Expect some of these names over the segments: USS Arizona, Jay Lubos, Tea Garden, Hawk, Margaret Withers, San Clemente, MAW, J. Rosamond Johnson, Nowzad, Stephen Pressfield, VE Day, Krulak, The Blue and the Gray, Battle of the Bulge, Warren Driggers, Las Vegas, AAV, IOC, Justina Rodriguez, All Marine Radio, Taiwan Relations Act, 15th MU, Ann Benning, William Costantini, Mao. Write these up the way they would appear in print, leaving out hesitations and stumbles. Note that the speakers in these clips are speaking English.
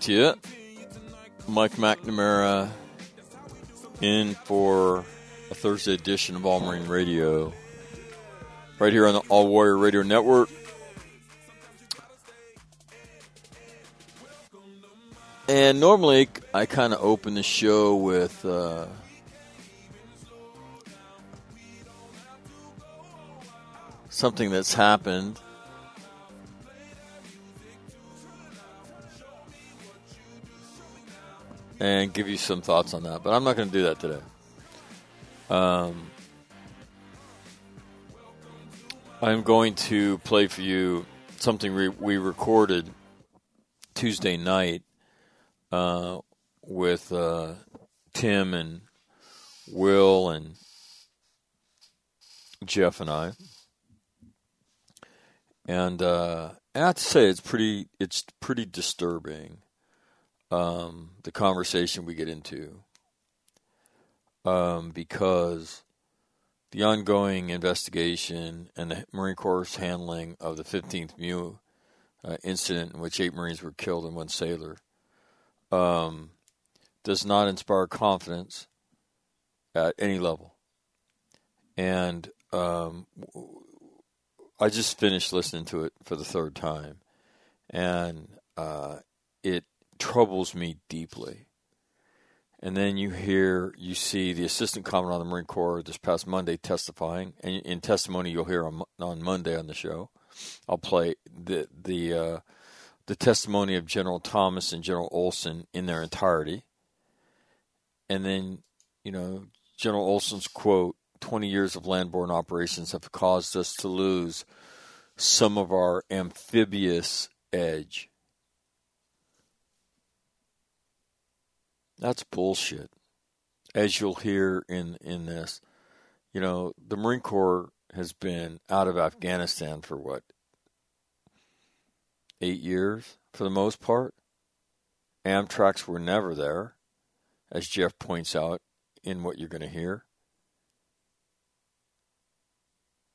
To you. Mike McNamara in for a Thursday edition of All Marine Radio right here on the All Warrior Radio Network. And normally I kind of open the show with something that's happened. And give you some thoughts on that. But I'm not going to do that today. I'm going to play for you something we recorded Tuesday night with Tim and Will and Jeff and I. And I have to say it's pretty disturbing. The conversation we get into, because the ongoing investigation and the Marine Corps' handling of the 15th MU incident in which 8 Marines were killed and 1 sailor does not inspire confidence at any level. And I just finished listening to it for the third time, and it troubles me deeply. And then you see the Assistant Commandant of the Marine Corps this past Monday testifying, and in testimony you'll hear on Monday on the show, I'll play the testimony of General Thomas and General Olson in their entirety. And then, General Olson's quote, 20 years of land-borne operations have caused us to lose some of our amphibious edge. That's bullshit. As you'll hear in this, the Marine Corps has been out of Afghanistan for what? 8 years for the most part. Amtraks were never there, as Jeff points out in what you're going to hear.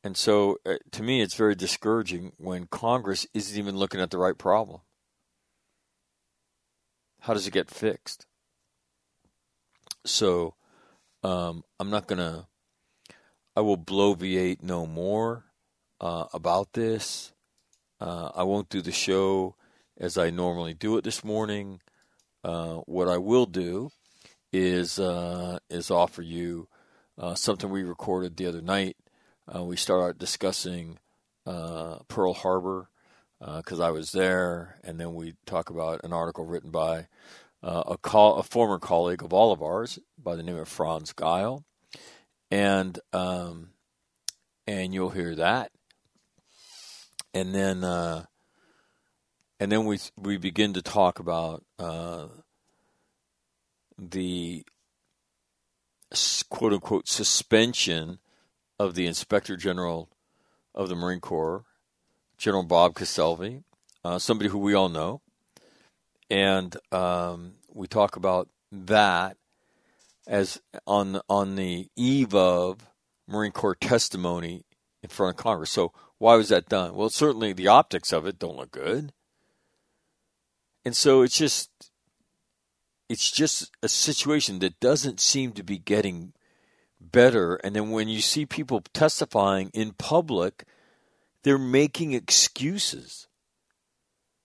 And so, to me, it's very discouraging when Congress isn't even looking at the right problem. How does it get fixed? So, I will bloviate no more about this. I won't do the show as I normally do it this morning. What I will do is offer you something we recorded the other night. We start out discussing Pearl Harbor because I was there, and then we talk about an article written by a former colleague of all of ours by the name of Franz Geil, and you'll hear that. And then we begin to talk about the quote unquote suspension of the Inspector General of the Marine Corps, General Bob Castellvi, somebody who we all know. And we talk about that as on the eve of Marine Corps testimony in front of Congress. So why was that done? Well, certainly the optics of it don't look good. And so it's just a situation that doesn't seem to be getting better. And then when you see people testifying in public, they're making excuses.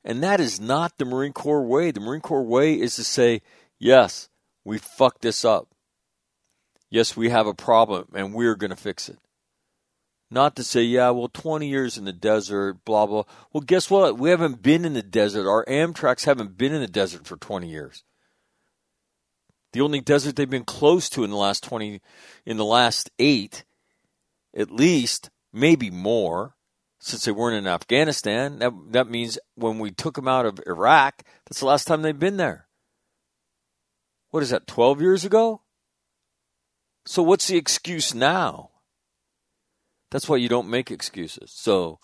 And that is not the Marine Corps way. The Marine Corps way is to say, yes, we fucked this up. Yes, we have a problem, and we're going to fix it. Not to say, yeah, well, 20 years in the desert, blah, blah. Well, guess what? We haven't been in the desert. Our Amtraks haven't been in the desert for 20 years. The only desert they've been close to in the last 20, in the last 8, at least, maybe more, since they weren't in Afghanistan. That means when we took them out of Iraq, that's the last time they've been there. What is that, 12 years ago? So what's the excuse now? That's why you don't make excuses. So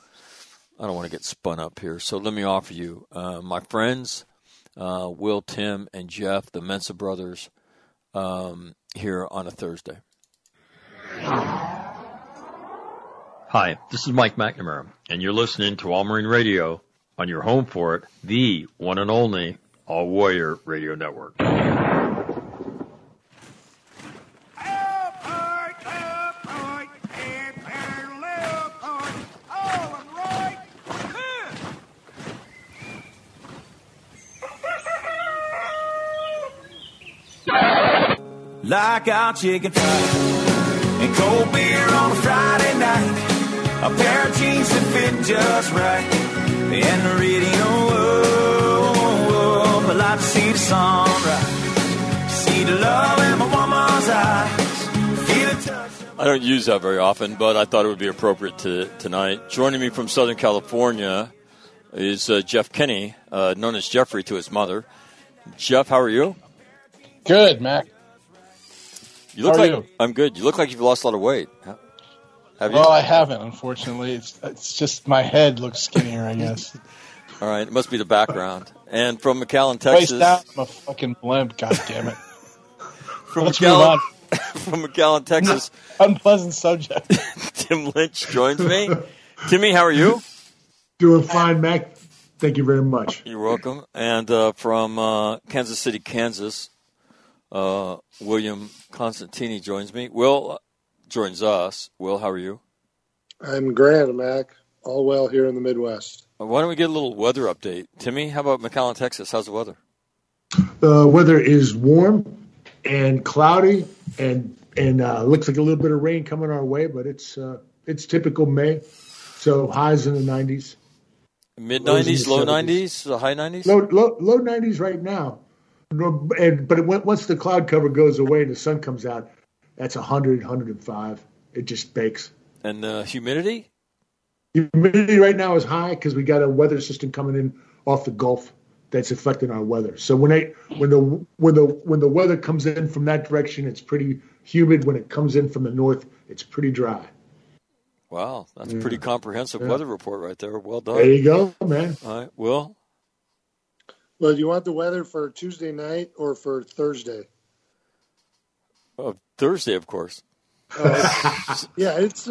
I don't want to get spun up here. So let me offer you my friends, Will, Tim, and Jeff, the Mensa brothers, here on a Thursday. Hi, this is Mike McNamara, and you're listening to All Marine Radio on your home for it, the one and only All Warrior Radio Network. Like our chicken fries and cold beer on a Friday night, a pair of jeans that fit just right, and the radio, oh, I like to see the sunrise, see the love in my woman's eyes, feel the touch. I don't use that very often, but I thought it would be appropriate tonight. Joining me from Southern California is Jeff Kenny, known as Jeffrey to his mother. Jeff, how are you? Good, Mac. You look like you? I'm good. You look like you've lost a lot of weight. Have you? Well, I haven't, unfortunately. It's just my head looks skinnier, I guess. All right, it must be the background. And from McAllen, Texas, out, I'm a fucking blimp. God damn it! From McAllen, Texas, unpleasant subject. Tim Lynch joins me. Timmy, how are you? Doing fine, Mac. Thank you very much. You're welcome. And from Kansas City, Kansas. William Costantini joins me. Will joins us. Will, how are you? I'm grand, Mac. All well here in the Midwest. Why don't we get a little weather update? Timmy, how about McAllen, Texas? How's the weather? The weather is warm and cloudy and looks like a little bit of rain coming our way, but it's typical May. So highs in the 90s. Mid-90s, low 90s, the high 90s? Low 90s right now. But once the cloud cover goes away and the sun comes out, that's 100, 105. It just bakes. And the humidity? Humidity right now is high because we got a weather system coming in off the Gulf that's affecting our weather. So when the weather comes in from that direction, it's pretty humid. When it comes in from the north, it's pretty dry. Wow, that's a pretty comprehensive weather report right there. Well done. There you go, man. All right, Will. Well, do you want the weather for Tuesday night or for Thursday? Oh, Thursday, of course. It's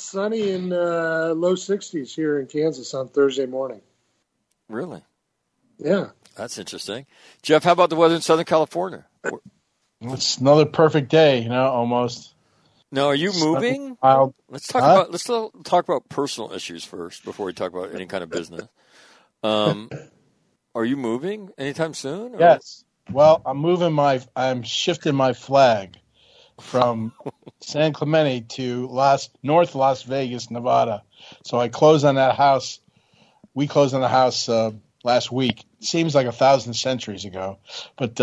sunny in low 60s here in Kansas on Thursday morning. Really? Yeah. That's interesting. Jeff, how about the weather in Southern California? It's another perfect day, almost. Now, are you moving? Let's talk about personal issues first before we talk about any kind of business. Are you moving anytime soon? Or? Yes. Well, I'm shifting my flag from San Clemente to North Las Vegas, Nevada. So we closed on the house last week. seems like 1,000 centuries ago, but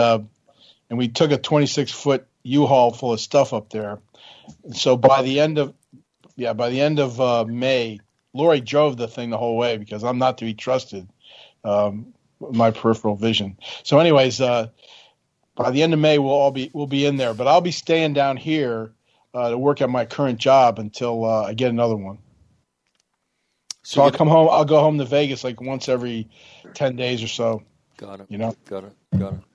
and we took a 26-foot U-Haul full of stuff up there. So by the end of May, Lori drove the thing the whole way because I'm not to be trusted. My peripheral vision. So, anyways, by the end of May, we'll be in there, but I'll be staying down here to work at my current job until I get another one. So I'll come home. I'll go home to Vegas like once every 10 days or so. Got it. You know. Got it.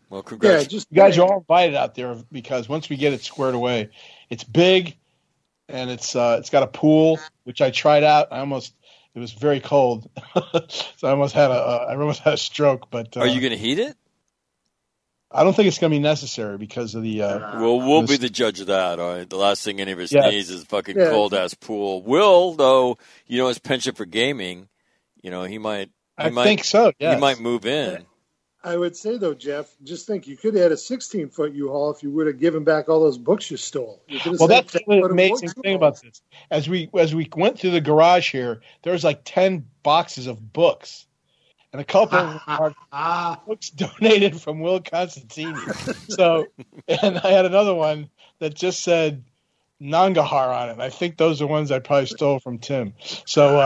Well, congrats. Yeah, you guys are all invited out there because once we get it squared away, it's big, and it's got a pool which I tried out. It was very cold, so I almost had a stroke. But are you going to heat it? I don't think it's going to be necessary because of the. We'll be the judge of that. All right, the last thing any of us needs is a fucking cold ass pool. Will though, his penchant for gaming, he might think so. Yes. He might move in. I would say though, Jeff, just think you could have had a 16-foot U-Haul if you would have given back all those books you stole. Well, that's the amazing thing about this. As we went through the garage here, there was like 10 boxes of books, and a couple of books donated from Will Costantini. And I had another one that just said Nangahar on it. I think those are ones I probably stole from Tim. So,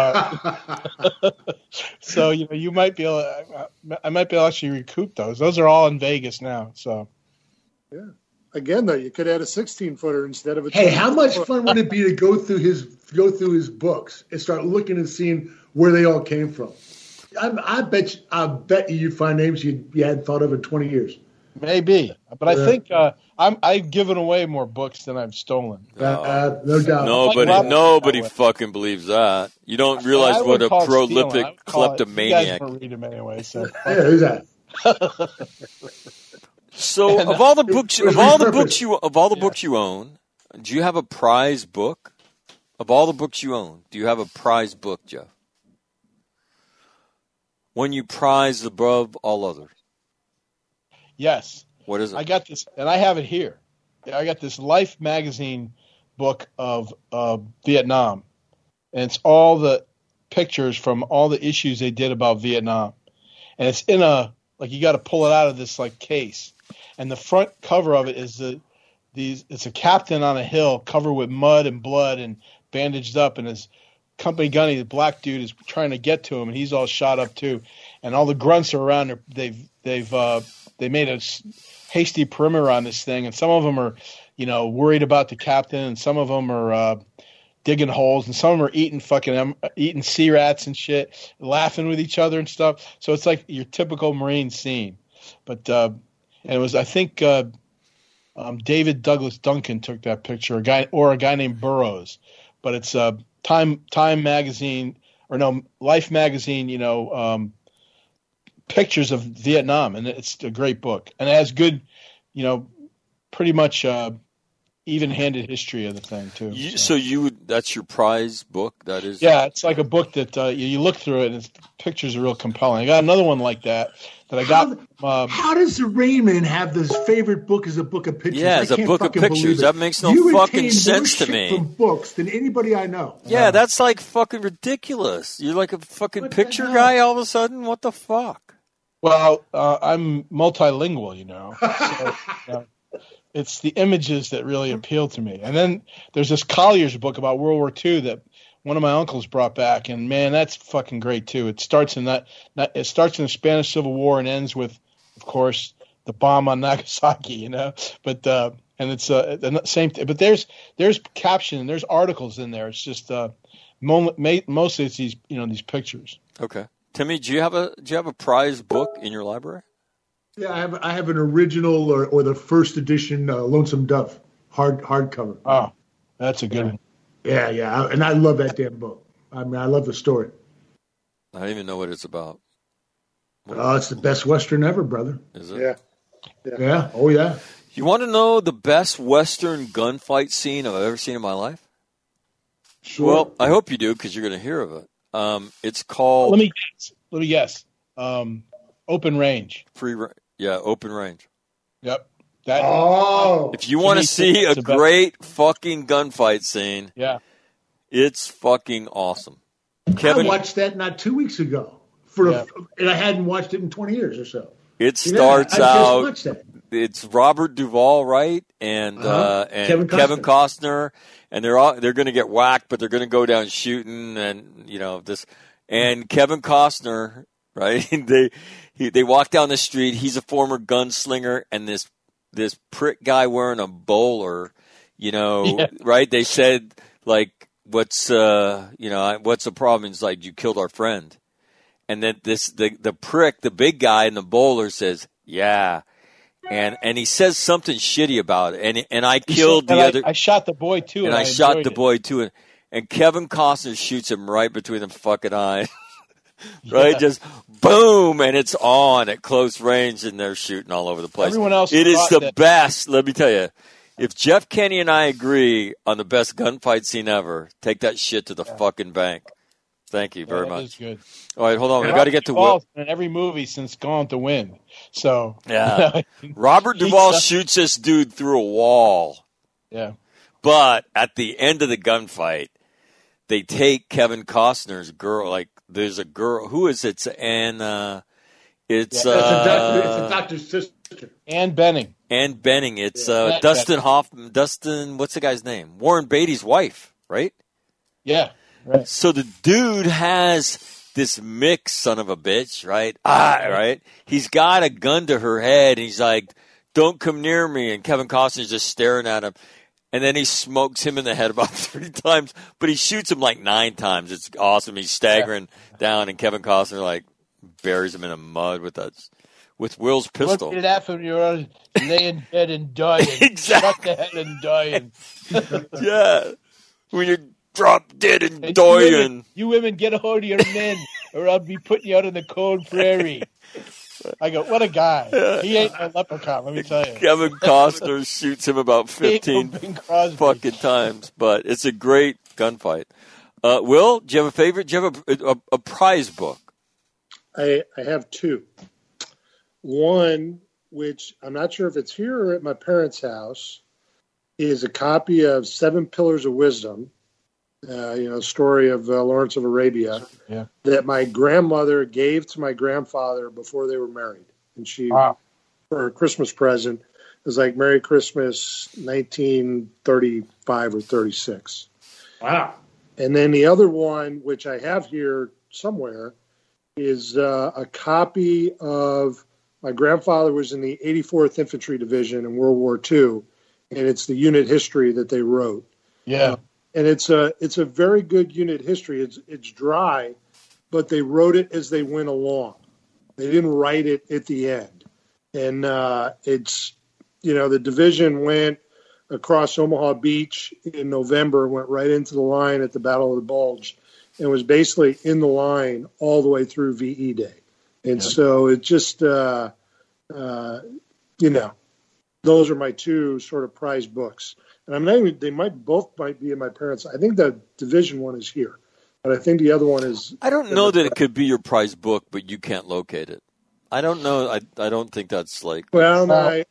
you might be able. I might be able to actually recoup those. Those are all in Vegas now. So, yeah. Again, though, you could add a 16-footer instead of a. Hey, how much fun would it be to go through his books and start looking and seeing where they all came from? I bet you you'd find names you hadn't thought of in 20 years. Maybe, but I think I've given away more books than I've stolen. No doubt. Nobody fucking believes that. You don't realize what a prolific kleptomaniac. You guys read them anyway. So who's that? So, of all the books you own, do you have a prize book? Of all the books you own, do you have a prize book, Jeff? One you prize above all others. Yes. What is it? I got this, and I have it here. I got this Life magazine book of Vietnam, and it's all the pictures from all the issues they did about Vietnam, and it's in you got to pull it out of this case, and the front cover of it is it's a captain on a hill covered with mud and blood and bandaged up, and his company gunny, the black dude, is trying to get to him, and he's all shot up too, and all the grunts are around. They made a hasty perimeter on this thing, and some of them are, worried about the captain, and some of them are digging holes, and some of them are eating sea rats and shit, laughing with each other and stuff. So it's like your typical Marine scene. But and it was, I think, David Douglas Duncan took that picture, a guy named Burroughs. But it's Time magazine, or no, Life magazine, pictures of Vietnam, and it's a great book, and it has good, pretty much even-handed history of the thing too. That's your prize book. That is, it's like a book that you look through it, and pictures are real compelling. I got another one like that I got. How does the Raymond have this favorite book as a book of pictures? Yeah, it's a book of pictures. That makes no fucking sense to me. You retain more shit from books than anybody I know. Yeah, that's like fucking ridiculous. You're like a fucking picture guy all of a sudden. What the fuck? Well, I'm multilingual, so, it's the images that really appeal to me. And then there's this Collier's book about World War II that one of my uncles brought back, and man, that's fucking great too. It starts in the Spanish Civil War and ends with, of course, the bomb on Nagasaki, But and it's the same. But there's caption and there's articles in there. It's just mostly it's these these pictures. Okay. Timmy, do you have a prize book in your library? Yeah, I have an original or the first edition Lonesome Dove hardcover. Oh, that's a good one. Yeah, and I love that damn book. I mean, I love the story. I don't even know what it's about. It's the best Western ever, brother. Is it? Yeah. Oh yeah. You want to know the best Western gunfight scene I've ever seen in my life? Sure. Well, I hope you do because you're going to hear of it. It's called. Let me guess. Open Range. Open Range. Yep. If you want to see a great fucking gunfight scene, it's fucking awesome. Kevin, I watched that not 2 weeks ago. for and I hadn't watched it in 20 years or so. It starts out. It's Robert Duvall, right, and Kevin Costner, and they're going to get whacked, but they're going to go down shooting, and you know this. And Kevin Costner, right? they walk down the street. He's a former gunslinger, and this prick guy wearing a bowler, you know, right? They said like, what's the problem? It's like, you killed our friend, and then the prick, the big guy in the bowler says, yeah. And he says something shitty about it. And I killed the other. I shot the boy too. And I shot the boy too. And Kevin Costner shoots him right between the fucking eyes. Right? Yeah. Just boom. And it's on at close range. And they're shooting all over the place. Everyone else. It is the best. Let me tell you. If Jeff Kenny and I agree on the best gunfight scene ever, take that shit to the fucking bank. Thank you very much. Good. All right, hold on. We've got to get to Will. In every movie since Gone with the Wind. So yeah, Robert Duvall shoots this dude through a wall. Yeah, but at the end of the gunfight, they take Kevin Costner's girl. Like, there's a girl. Who is it? It's a doctor's sister. Ann Benning. It's Dustin Hoffman. Dustin, what's the guy's name? Warren Beatty's wife, right? Yeah. Right. So the dude has this mixed son of a bitch, right? Right. He's got a gun to her head, and he's like, "Don't come near me." And Kevin Costner's just staring at him, and then he smokes him in the head about 3 times, but he shoots him like 9 times. It's awesome. He's staggering down, and Kevin Costner like buries him in the mud with Will's pistol. Look at that from your own, lay in bed and dying. Exactly. Shut the head and dying. Yeah, when you're drop dead and dying. You women, get a hold of your men, or I'll be putting you out in the cold prairie. I go, what a guy. He ain't a leprechaun, let me tell you. Kevin Costner shoots him about 15 fucking times, but it's a great gunfight. Will, do you have a favorite? Do you have a prize book? I have 2. One, which I'm not sure if it's here or at my parents' house, is a copy of 7 Pillars of Wisdom. Story of Lawrence of Arabia that my grandmother gave to my grandfather before they were married. And she, for her Christmas present, was like, Merry Christmas, 1935 or 36. Wow. And then the other one, which I have here somewhere, is a copy of, my grandfather was in the 84th Infantry Division in World War II, and it's the unit history that they wrote. Yeah. And it's a very good unit history. It's dry, but they wrote it as they went along. They didn't write it at the end. And the division went across Omaha Beach in November, went right into the line at the Battle of the Bulge, and was basically in the line all the way through VE Day. And so it just, those are my 2 sort of prize books. And I'm not even, they might both be in my parents. I think the division one is here, but I think the other one is. I don't know that it could be your prize book, but you can't locate it. I don't know. I don't think that's like. Well, I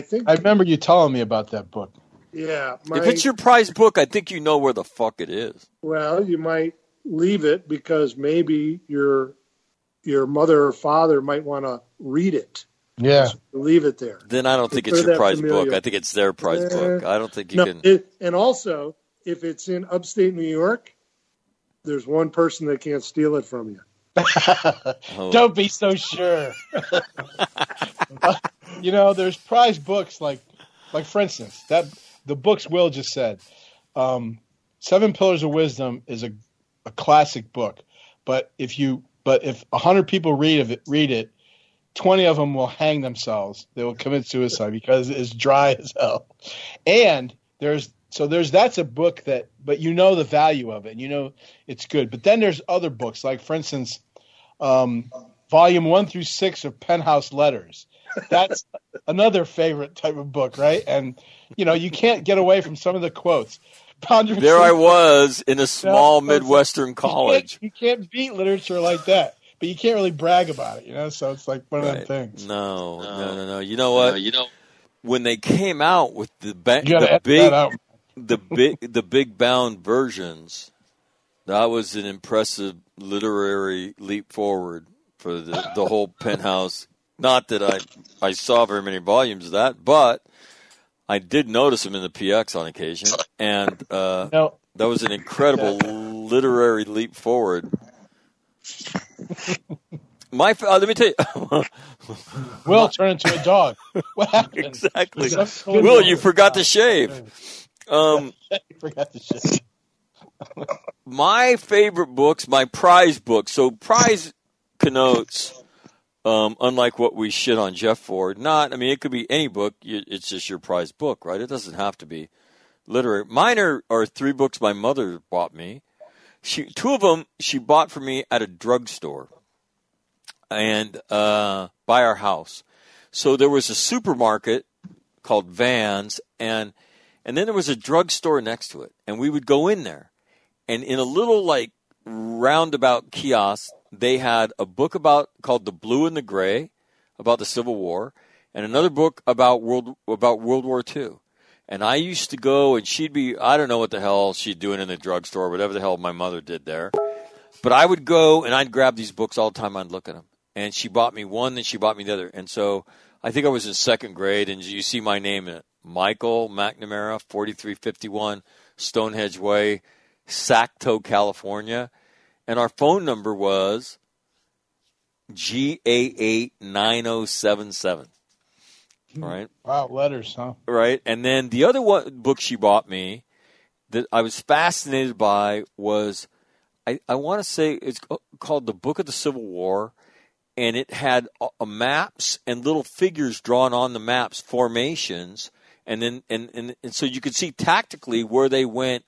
think I remember you telling me about that book. Yeah, if it's your prize book, I think you know where the fuck it is. Well, you might leave it because maybe your mother or father might want to read it. Yeah, so leave it there. Then I don't think it's your prize book. I think it's their prize book. I don't think you can. And also, if it's in upstate New York, there's one person that can't steal it from you. Don't be so sure. There's prize books like for instance, that the books Will just said. 7 Pillars of Wisdom is a classic book, but if 100 people read it. 20 of them will hang themselves. They will commit suicide because it's dry as hell. And that's a book that, but you know the value of it. And you know it's good. But then there's other books, like for instance, volume 1 through 6 of Penthouse Letters. That's another favorite type of book, right? And you can't get away from some of the quotes. There I was in a small Midwestern college. You can't beat literature like that. But you can't really brag about it, so it's like one of them things. No. You know what? When they came out with the big bound versions, that was an impressive literary leap forward for the whole penthouse. Not that I saw very many volumes of that, but I did notice them in the PX on occasion, and that was an incredible literary leap forward. Let me tell you. Will turned into a dog. What happened? Exactly. Will, you forgot to shave. My favorite books, my prize books. So prize connotes, unlike what we shit on Jeff for, it could be any book. It's just your prize book, right? It doesn't have to be literary. Mine are three books my mother bought me. Two of them she bought for me at a drugstore and by our house. So there was a supermarket called Vans, and then there was a drugstore next to it. And we would go in there. And in a little, roundabout kiosk, they had a book called The Blue and the Gray, about the Civil War, and another book about World War II. And I used to go, and she'd be, I don't know what the hell she'd doing in the drugstore, whatever the hell my mother did there. But I would go, and I'd grab these books all the time. I'd look at them. And she bought me one, then she bought me the other. And so I think I was in second grade, and you see my name in it. Michael McNamara, 4351 Stonehenge Way, Sacktoe, California. And our phone number was GA89077. Right? Wow, letters, huh? Right. And then the other book she bought me that I was fascinated by was, I want to say it's called The Book of the Civil War. And it had maps and little figures drawn on the maps, formations. And so you could see tactically where they went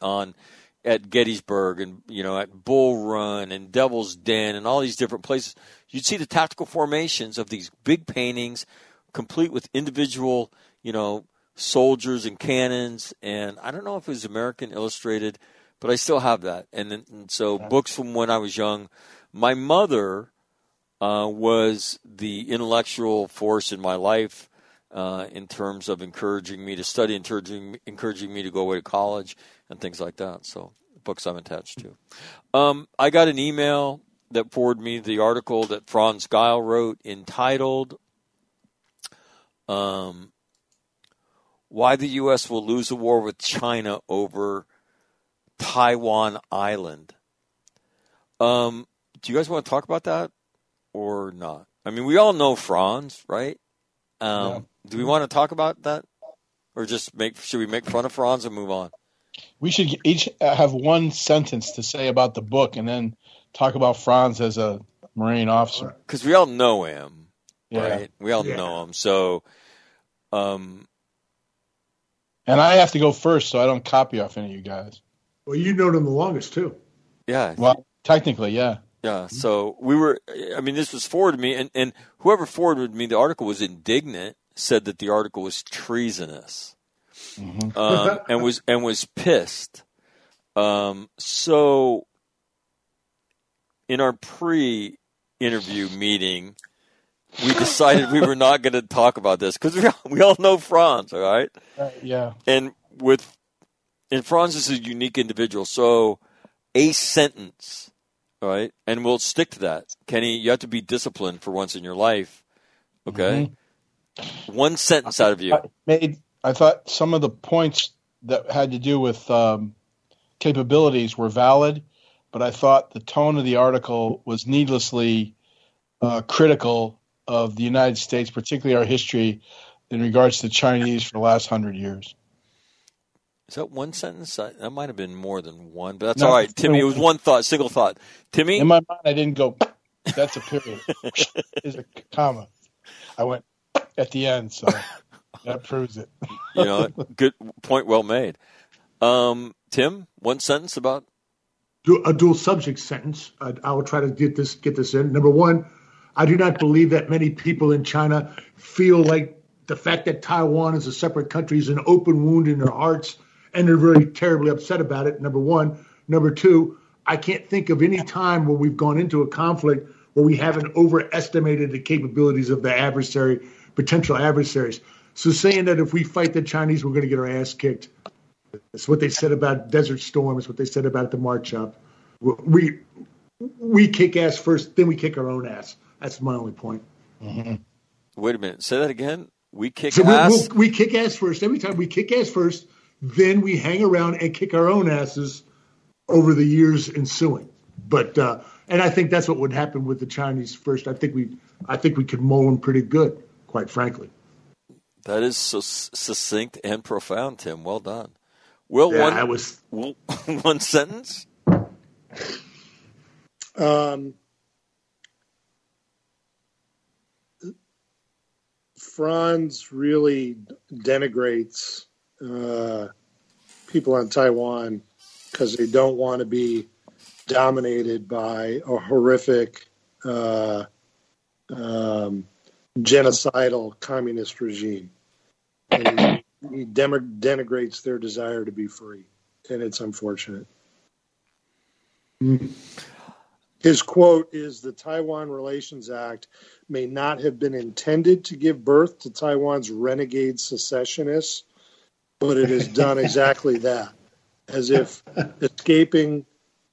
at Gettysburg and, at Bull Run and Devil's Den and all these different places. You'd see the tactical formations of these big paintings complete with individual, soldiers and cannons. And I don't know if it was American Illustrated, but I still have that. And so books from when I was young. My mother was the intellectual force in my life. In terms of encouraging me to study, encouraging me to go away to college and things like that. So books I'm attached to. I got an email that forwarded me the article that Franz Geil wrote entitled Why the U.S. Will Lose a War with China Over Taiwan Island. Do you guys want to talk about that or not? I mean, we all know Franz, right? Yeah. Do we want to talk about that, or should we make fun of Franz and move on? We should each have one sentence to say about the book, and then talk about Franz as a Marine officer. Because we all know him, right? We all know him. So, and I have to go first, so I don't copy off any of you guys. Well, you know him the longest too. Yeah. Well, technically, yeah. Yeah, so this was forwarded to me, and whoever forwarded me the article was indignant, said that the article was treasonous, mm-hmm. and was pissed. So in our pre-interview meeting, we decided we were not going to talk about this, because we all know Franz, all right? Yeah. And Franz is a unique individual, so a sentence... Right, and we'll stick to that. Kenny, you have to be disciplined for once in your life, okay? Mm-hmm. One sentence out of you. I thought some of the points that had to do with capabilities were valid, but I thought the tone of the article was needlessly critical of the United States, particularly our history, in regards to the Chinese for the last 100 years. Is that one sentence? That might have been more than one, but that's all right. Timmy, it was one thought, single thought. Timmy? In my mind, I didn't go, that's a period. It's a comma. I went at the end, so that proves it. Good point, well made. Tim, one sentence about? A dual subject sentence. I will try to get this in. Number one, I do not believe that many people in China feel like the fact that Taiwan is a separate country is an open wound in their hearts. And they're really terribly upset about it, number one. Number two, I can't think of any time where we've gone into a conflict where we haven't overestimated the capabilities of the adversary, potential adversaries. So saying that if we fight the Chinese, we're going to get our ass kicked. That's what they said about Desert Storm. It's what they said about the march up. We kick ass first, then we kick our own ass. That's my only point. Mm-hmm. Wait a minute. Say that again. We kick ass? We kick ass first. Every time we kick ass first, then we hang around and kick our own asses over the years ensuing. But and I think that's what would happen with the Chinese first. I think we could mull them pretty good, quite frankly. That is so succinct and profound, Tim. Well done. Well, yeah, one sentence. Franz really denigrates people on Taiwan because they don't want to be dominated by a horrific genocidal communist regime. And he denigrates their desire to be free, and it's unfortunate. His quote is, "The Taiwan Relations Act may not have been intended to give birth to Taiwan's renegade secessionists, but it has done exactly that," as if escaping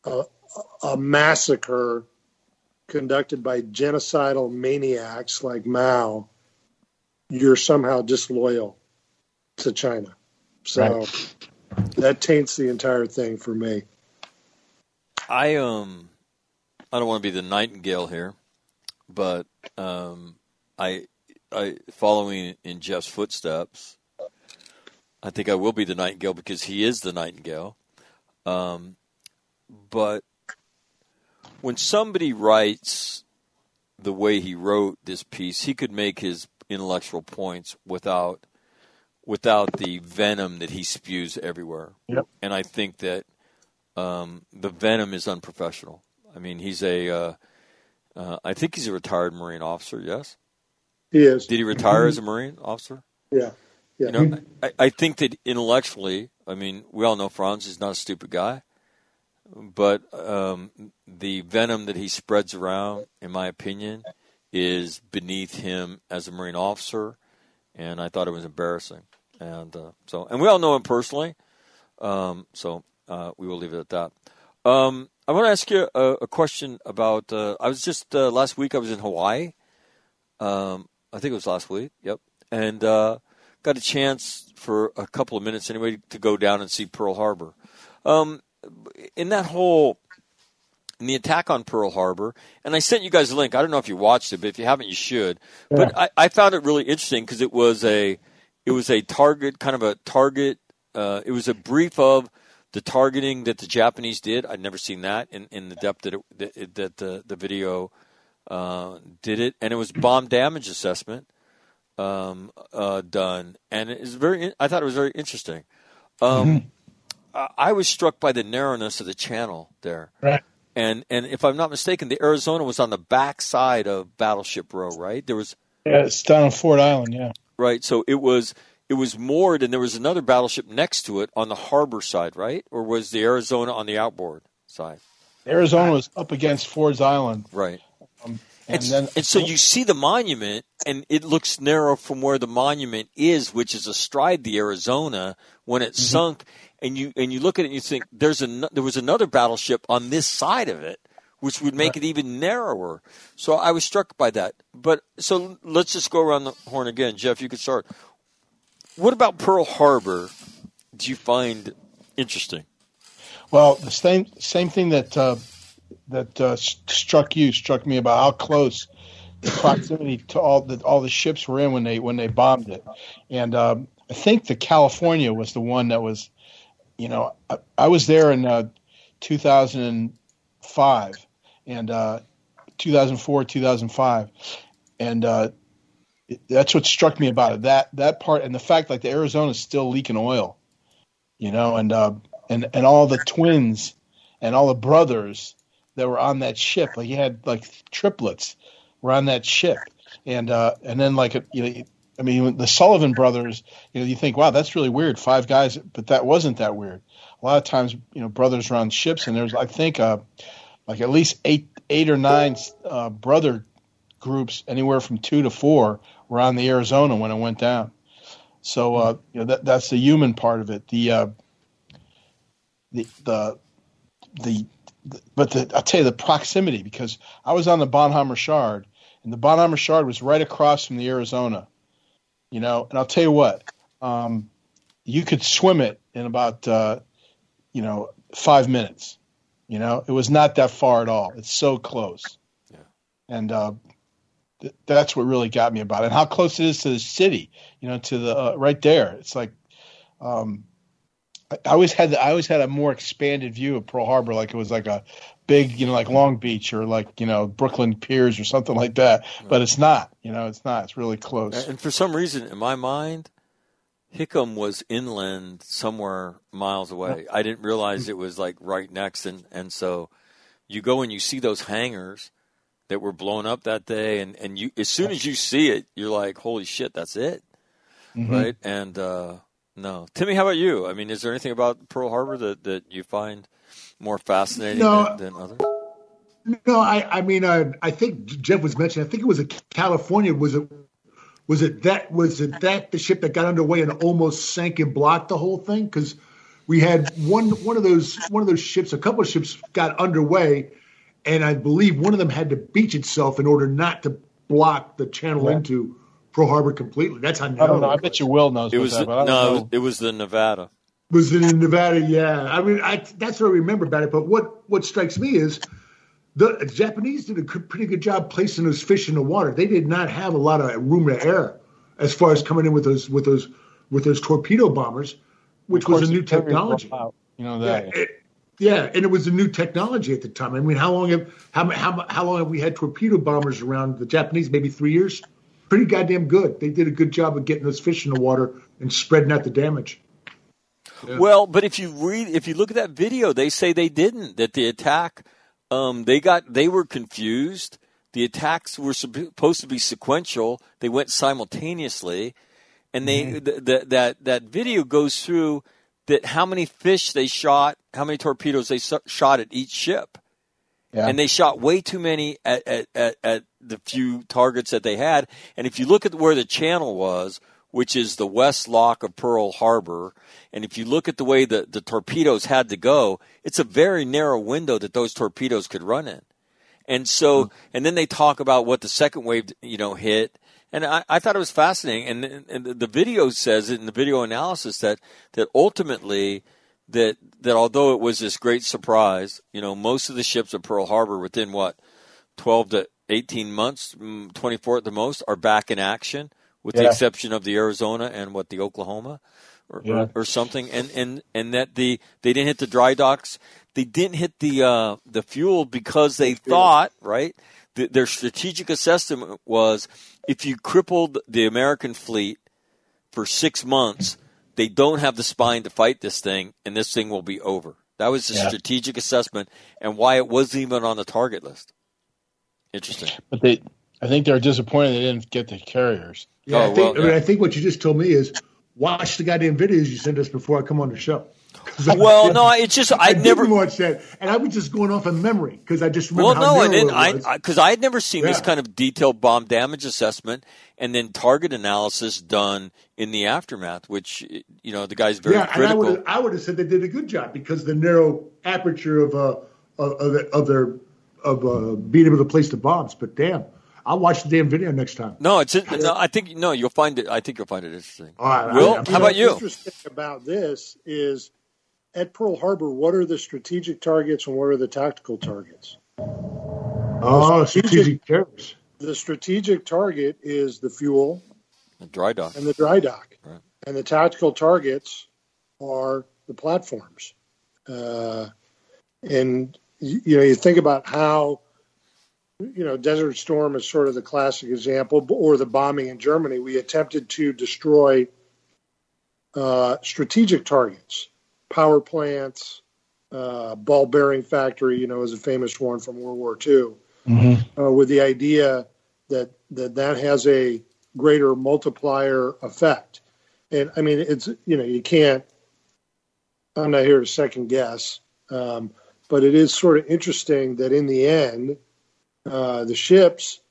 a massacre conducted by genocidal maniacs like Mao, you're somehow disloyal to China. So that taints the entire thing for me. I don't want to be the nightingale here, but I following in Jeff's footsteps, I think I will be the nightingale because he is the nightingale. But when somebody writes the way he wrote this piece, he could make his intellectual points without the venom that he spews everywhere. Yep. And I think that the venom is unprofessional. I mean, he's I think he's a retired Marine officer, yes? He is. Did he retire as a Marine officer? Yeah. You know, I think that intellectually, I mean, we all know Franz is not a stupid guy, but the venom that he spreads around, in my opinion, is beneath him as a Marine officer, and I thought it was embarrassing. And so we all know him personally, so we will leave it at that. I want to ask you a question about, I was just, last week I was in Hawaii. I think it was last week. Yep. And got a chance for a couple of minutes anyway to go down and see Pearl Harbor. In the attack on Pearl Harbor, and I sent you guys a link. I don't know if you watched it, but if you haven't, you should. Yeah. But I found it really interesting because it was a brief of the targeting that the Japanese did. I'd never seen that in the depth that the video did it. And it was bomb damage assessment done. And I thought it was very interesting. I was struck by the narrowness of the channel there. Right. And if I'm not mistaken, the Arizona was on the back side of Battleship Row, right? It's down on Ford Island, yeah. Right, so it was moored, and there was another battleship next to it on the harbor side, right? Or was the Arizona on the outboard side? The Arizona was up against Ford's Island. Right. And so you see the monument, and it looks narrow from where the monument is, which is astride the Arizona when it sunk. And you look at it and you think there was another battleship on this side of it, which would make it even narrower. So I was struck by that. But so let's just go around the horn again. Jeff, you could start. What about Pearl Harbor do you find interesting? Well, the same thing that struck me about how close the proximity to all the ships were in when they bombed it. And I think the California was the one that was. You know, I was there in 2005 and 2004, 2005, and that's what struck me about it. That part and the fact, like the Arizona's still leaking oil, you know, and all the twins and all the brothers that were on that ship. Like you had like triplets were on that ship, and then I mean, the Sullivan brothers, you know, you think, wow, that's really weird. Five guys, but that wasn't that weird. A lot of times, you know, brothers are on ships, and there's, I think, like at least eight or nine brother groups, anywhere from 2 to 4, were on the Arizona when it went down. So, you know, that's the human part of it. But I'll tell you the proximity, because I was on the Bonhomme Richard, And the Bonhomme Richard was right across from the Arizona, you know. And I'll tell you what, you could swim it in about, 5 minutes. You know, it was not that far at all. It's so close. Yeah. And that's what really got me about it. And how close it is to the city, you know, to the right there. It's like I always had a more expanded view of Pearl Harbor, like it was like a big, you know, like Long Beach or like, you know, Brooklyn Piers or something like that. Right. But it's not. You know, it's not. It's really close. And for some reason, in my mind, Hickam was inland somewhere miles away. I didn't realize it was like right next. And so you go and you see those hangars that were blown up that day. And you, as soon as you see it, you're like, holy shit, that's it. Mm-hmm. Right. And no. Timmy, how about you? I mean, is there anything about Pearl Harbor that you find more fascinating than others? No, I mean, I think Jeff was mentioning, I think it was a California Was it the ship that got underway and almost sank and blocked the whole thing? Because we had one of those ships, a couple of ships got underway, and I believe one of them had to beach itself in order not to block the channel into Pearl Harbor completely. That's how I don't know. I bet you Will knows. It was the Nevada. Was it in Nevada? Yeah. I mean, that's what I remember about it. But what strikes me is, the Japanese did a pretty good job placing those fish in the water. They did not have a lot of room to err as far as coming in with those torpedo bombers, which was a new technology. You know that. And it was a new technology at the time. I mean, how long have we had torpedo bombers around? The Japanese, maybe 3 years. Pretty goddamn good. They did a good job of getting those fish in the water and spreading out the damage. Yeah. Well, but if you look at that video, they say they didn't. That the attack. They were confused. The attacks were supposed to be sequential. They went simultaneously, and that video goes through that how many fish they shot, how many torpedoes they shot at each ship, and they shot way too many at the few targets that they had. And if you look at where the channel was, which is the west lock of Pearl Harbor, and if you look at the way the torpedoes had to go, it's a very narrow window that those torpedoes could run in. And so, and then they talk about what the second wave, you know, hit. And I thought it was fascinating. And the video says it in the video analysis that ultimately that although it was this great surprise, you know, most of the ships at Pearl Harbor within 12 to 18 months, 24 at the most, are back in action. With the exception of the Arizona and the Oklahoma or something, and that they didn't hit the dry docks, they didn't hit the fuel because they thought their strategic assessment was if you crippled the American fleet for 6 months, they don't have the spine to fight this thing, and this thing will be over. That was the strategic assessment and why it wasn't even on the target list. Interesting, but I think they're disappointed they didn't get the carriers. Yeah, I think what you just told me is watch the goddamn videos you sent us before I come on the show. I never watched that, and I was just going off of memory because I just remember. I had never seen this kind of detailed bomb damage assessment and then target analysis done in the aftermath, which you know the guy's very critical. And I would have said they did a good job because the narrow aperture of their being able to place the bombs, but damn. I'll watch the damn video next time. I think you'll find it interesting. All right, Will, how about you? What's interesting about this is at Pearl Harbor, what are the strategic targets and what are the tactical targets? Oh, strategic targets. The strategic target is the fuel, the dry dock, right. And the tactical targets are the platforms. And you know, you think about how. You know, Desert Storm is sort of the classic example, or the bombing in Germany. We attempted to destroy strategic targets, power plants, ball bearing factory, you know, is a famous one from World War II, with the idea that has a greater multiplier effect. And I mean, it's, you know, you can't, I'm not here to second guess, but it is sort of interesting that in the end, the ships,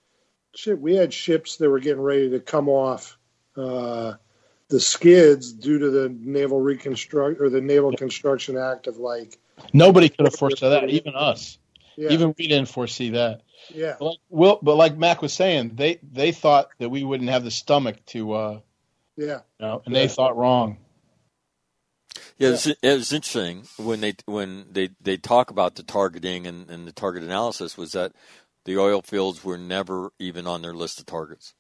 we had ships that were getting ready to come off the skids due to the Naval Construction Act of like. Nobody could have forced that, even us. Yeah. Even we didn't foresee that. Yeah. But like Mac was saying, they thought that we wouldn't have the stomach to. They thought wrong. Yeah, it was interesting when they talk about the targeting and the target analysis was that the oil fields were never even on their list of targets.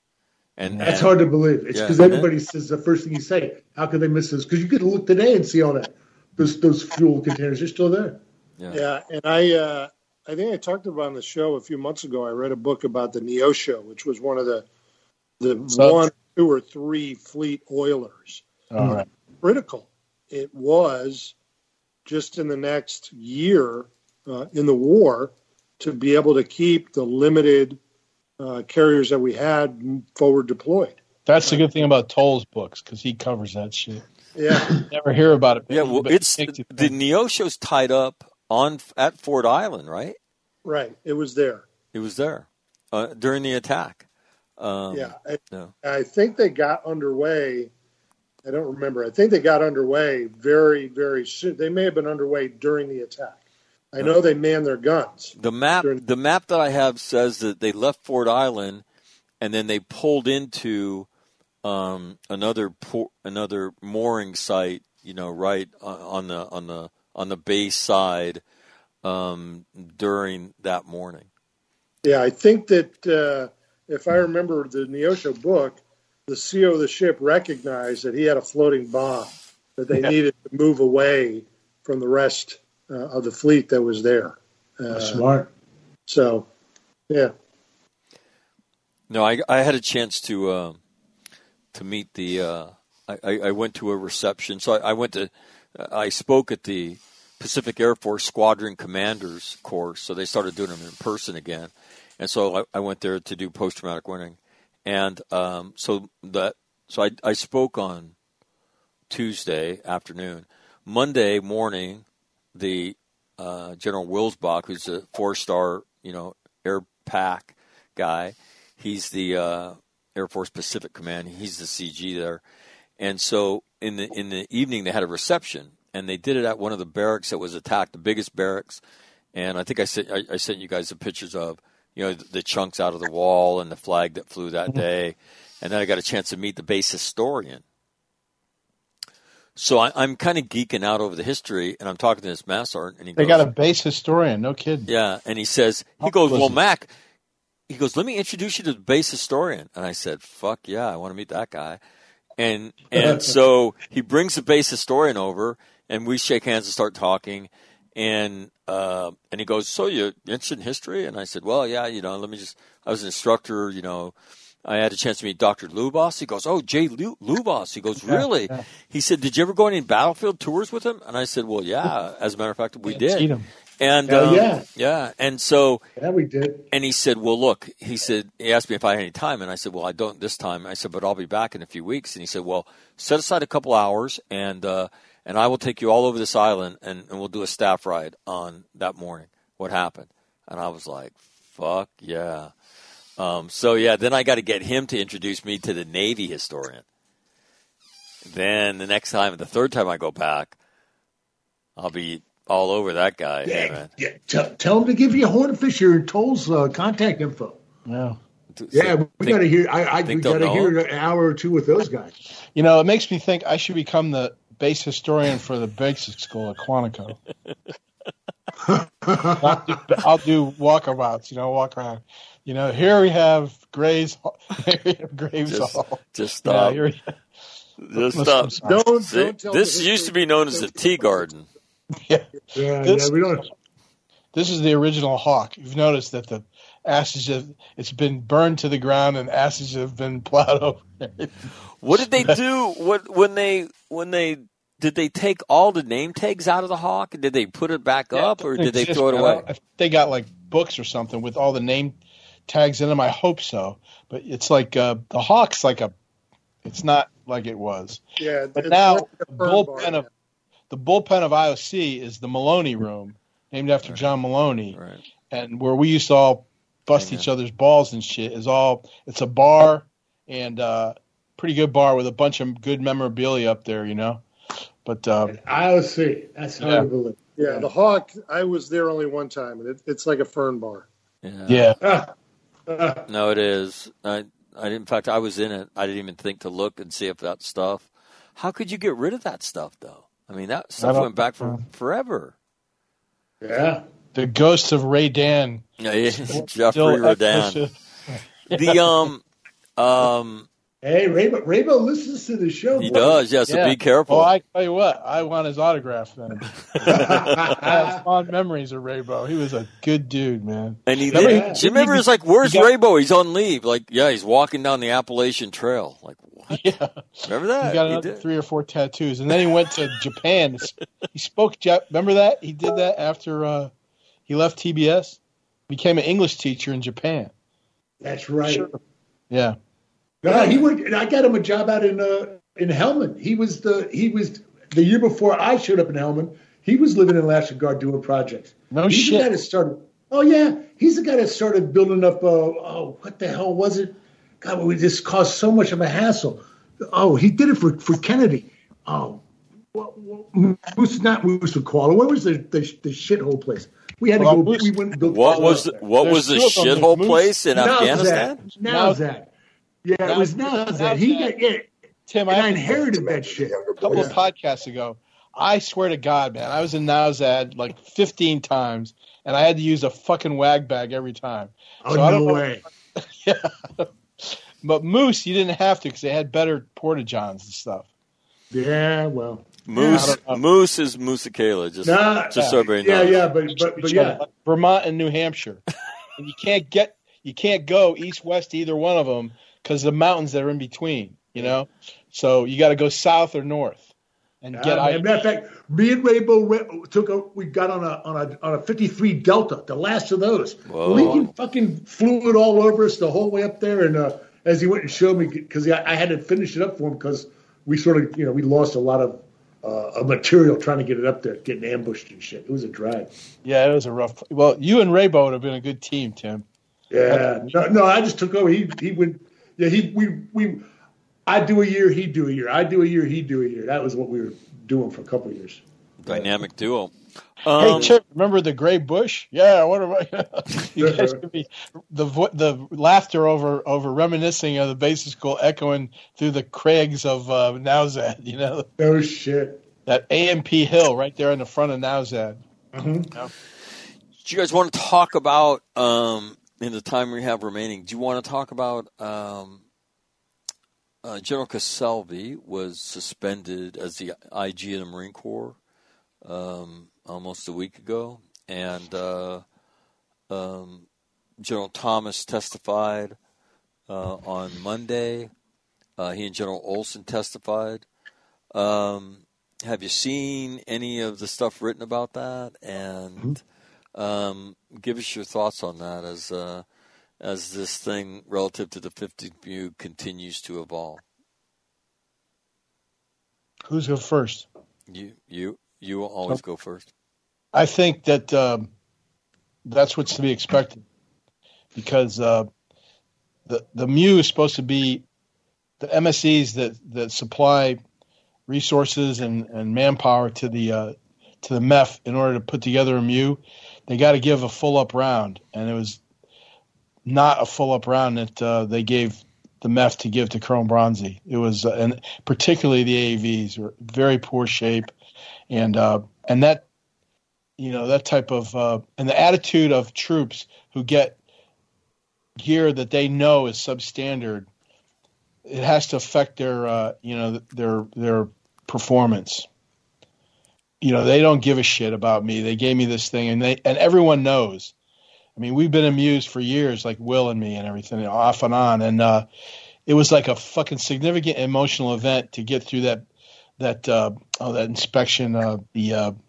And that's hard to believe. It's because everybody says the first thing you say, how could they miss this? Because you could look today and see all that. Those fuel containers are still there. Yeah. And I think I talked about on the show a few months ago. I read a book about the Neosho, which was one of the 1, 2, or 3 fleet oilers. All right. Critical. It was just in the next year in the war to be able to keep the limited carriers that we had forward deployed. That's the good thing about Toll's books, because he covers that shit. Yeah. Never hear about it. Yeah, well, it's the Neosho's tied up at Ford Island, right? Right. It was there. During the attack. I think they got underway. I don't remember. I think they got underway very, very soon. They may have been underway during the attack. I know they manned their guns. The map that I have says that they left Ford Island, and then they pulled into another mooring site. You know, right on the bay side during that morning. Yeah, I think that if I remember the Neosho book, the CEO of the ship recognized that he had a floating bomb that they needed to move away from the rest of the fleet that was there. Smart. So, yeah. No, I had a chance to meet the. I went to a reception, so I went to. I spoke at the Pacific Air Force Squadron Commanders course, so they started doing them in person again, and so I went there to do post-traumatic learning. And I spoke on Tuesday afternoon. Monday morning, the General Wilsbach, who's a 4-star, Air PAC guy, he's the Air Force Pacific Command. He's the CG there. And so in the evening, they had a reception, and they did it at one of the barracks that was attacked, the biggest barracks. And I think I sent you guys the pictures of. The chunks out of the wall and the flag that flew that day. And then I got a chance to meet the base historian. So I'm kind of geeking out over the history, and I'm talking to this mass sergeant. And they got a base historian, no kidding. Yeah, and he goes, well, Mac, he goes, let me introduce you to the base historian. And I said, fuck yeah, I want to meet that guy. And so he brings the base historian over, and we shake hands and start talking. And he goes, so you're interested in history? And I said, well, yeah, I was an instructor, I had a chance to meet Dr. Lubos. He goes, oh, Jay Lubos. He goes, really? Yeah. He said, did you ever go on any battlefield tours with him? And I said, well, yeah, as a matter of fact, we did. And we did. And he said, well, look, he asked me if I had any time. And I said, well, I don't this time. I said, but I'll be back in a few weeks. And he said, well, set aside a couple hours and I will take you all over this island, and we'll do a staff ride on that morning, what happened. And I was like, fuck yeah. Then I got to get him to introduce me to the Navy historian. Then the third time I go back, I'll be all over that guy. Yeah, hey, man. Yeah. Tell him to give you Hornfischer and Toll's contact info. Yeah. We got to hear. We got to hear an hour or two with those guys. It makes me think I should become the base historian for the basic school at Quantico. I'll do walkabouts. Walk around. Here we have Graves. Here we have Graves Hall. Just stop. Yeah, just stop. This used to be known as the tea garden. We don't. This is the original Hawk. You've noticed that the ashes it's been burned to the ground and ashes have been plowed over. What did they do? Did they take all the name tags out of the Hawk? Did they put it back up, or did they throw it away? They got like books or something with all the name tags in them. I hope so, but it's like the Hawk's like it's not like it was. Yeah, but now like the bullpen of IOC is the Maloney Room, named after John Maloney, right. And where we used to all bust each other's balls and shit it's a bar and pretty good bar with a bunch of good memorabilia up there, But IOC, that's hard to believe. Yeah, the Hawk, I was there only one time, and it's like a fern bar. Yeah. No, it is. In fact, I was in it. I didn't even think to look and see if that stuff. How could you get rid of that stuff, though? I mean, that stuff went back for forever. Yeah. The ghosts of Ray Dan. Jeffrey Radan. Hey, Raybo listens to the show. He does, yes, so be careful. Well, I tell you what, I want his autograph then. I have fond memories of Raybo. He was a good dude, man. And remember, it's like, where's Raybo? He's on leave. Like, he's walking down the Appalachian Trail. Like, what? Yeah. Remember that? He got another 3 or 4 tattoos. And then he went to Japan. He spoke Japanese. Remember that? He did that after he left TBS. Became an English teacher in Japan. That's right. Sure. Yeah. No, he would. I got him a job out in Helmand. He was the year before I showed up in Helmand. He was living in Lashogard doing projects. He's the guy that started. Oh yeah, he's the guy that started building up. What the hell was it? God, this caused so much of a hassle. Oh, he did it for Kennedy. Oh, Moose, not Moose, Koala. Where was the shithole place? We had to go. We went and built. What was the shithole place in Afghanistan? Nowzad. Yeah, it was Nowzad. Tim, I inherited that shit. A couple of podcasts ago, I swear to God, man, I was in Nowzad like 15 times, and I had to use a fucking wag bag every time. Oh, no way. Yeah. But Moose, you didn't have to because they had better porta-johns and stuff. Yeah, well. Moose is Moosakala, just so everybody knows. Yeah. Like Vermont and New Hampshire. And you can't go east-west to either one of them. Because the mountains that are in between, you know? So you got to go south or north and get out. As a matter of fact, me and Raybo got on a 53 Delta, the last of those. Lincoln fucking flew it all over us the whole way up there. And as he went and showed me, because I had to finish it up for him because we sort of, we lost a lot of material trying to get it up there, getting ambushed and shit. It was a drive. Yeah, it was a rough. Well, you and Raybo would have been a good team, Tim. Yeah. No, I just took over. He went. Yeah, I do a year, he'd do a year. I do a year, he'd do a year. That was what we were doing for a couple of years. Dynamic duo. Hey, Chip, remember the Gray Bush? Yeah, what about you guys could be the laughter over reminiscing of the basic school echoing through the crags of Nowzad, you know? Oh, shit. That AMP hill right there in the front of Nowzad. Mm-hmm. You know? Do you guys want to talk about in the time we have remaining, do you want to talk about General Castellvi was suspended as the IG in the Marine Corps almost a week ago, and General Thomas testified on Monday. He and General Olson testified. Have you seen any of the stuff written about that? And give us your thoughts on that as this thing relative to the 15th MU continues to evolve. Who's go first? You will always go first. I think that that's what's to be expected because the MU is supposed to be the MSEs that supply resources and manpower to the MEF in order to put together a MU. They got to give a full-up round, and it was not a full-up round that they gave the MEF to give to Colonel Bronzy. It was, and particularly the AAVs were very poor shape, and that, that type of and the attitude of troops who get gear that they know is substandard, it has to affect their performance. They don't give a shit about me. They gave me this thing, and everyone knows. I mean, we've been amused for years, like Will and me and everything, off and on. And it was like a fucking significant emotional event to get through that inspection, the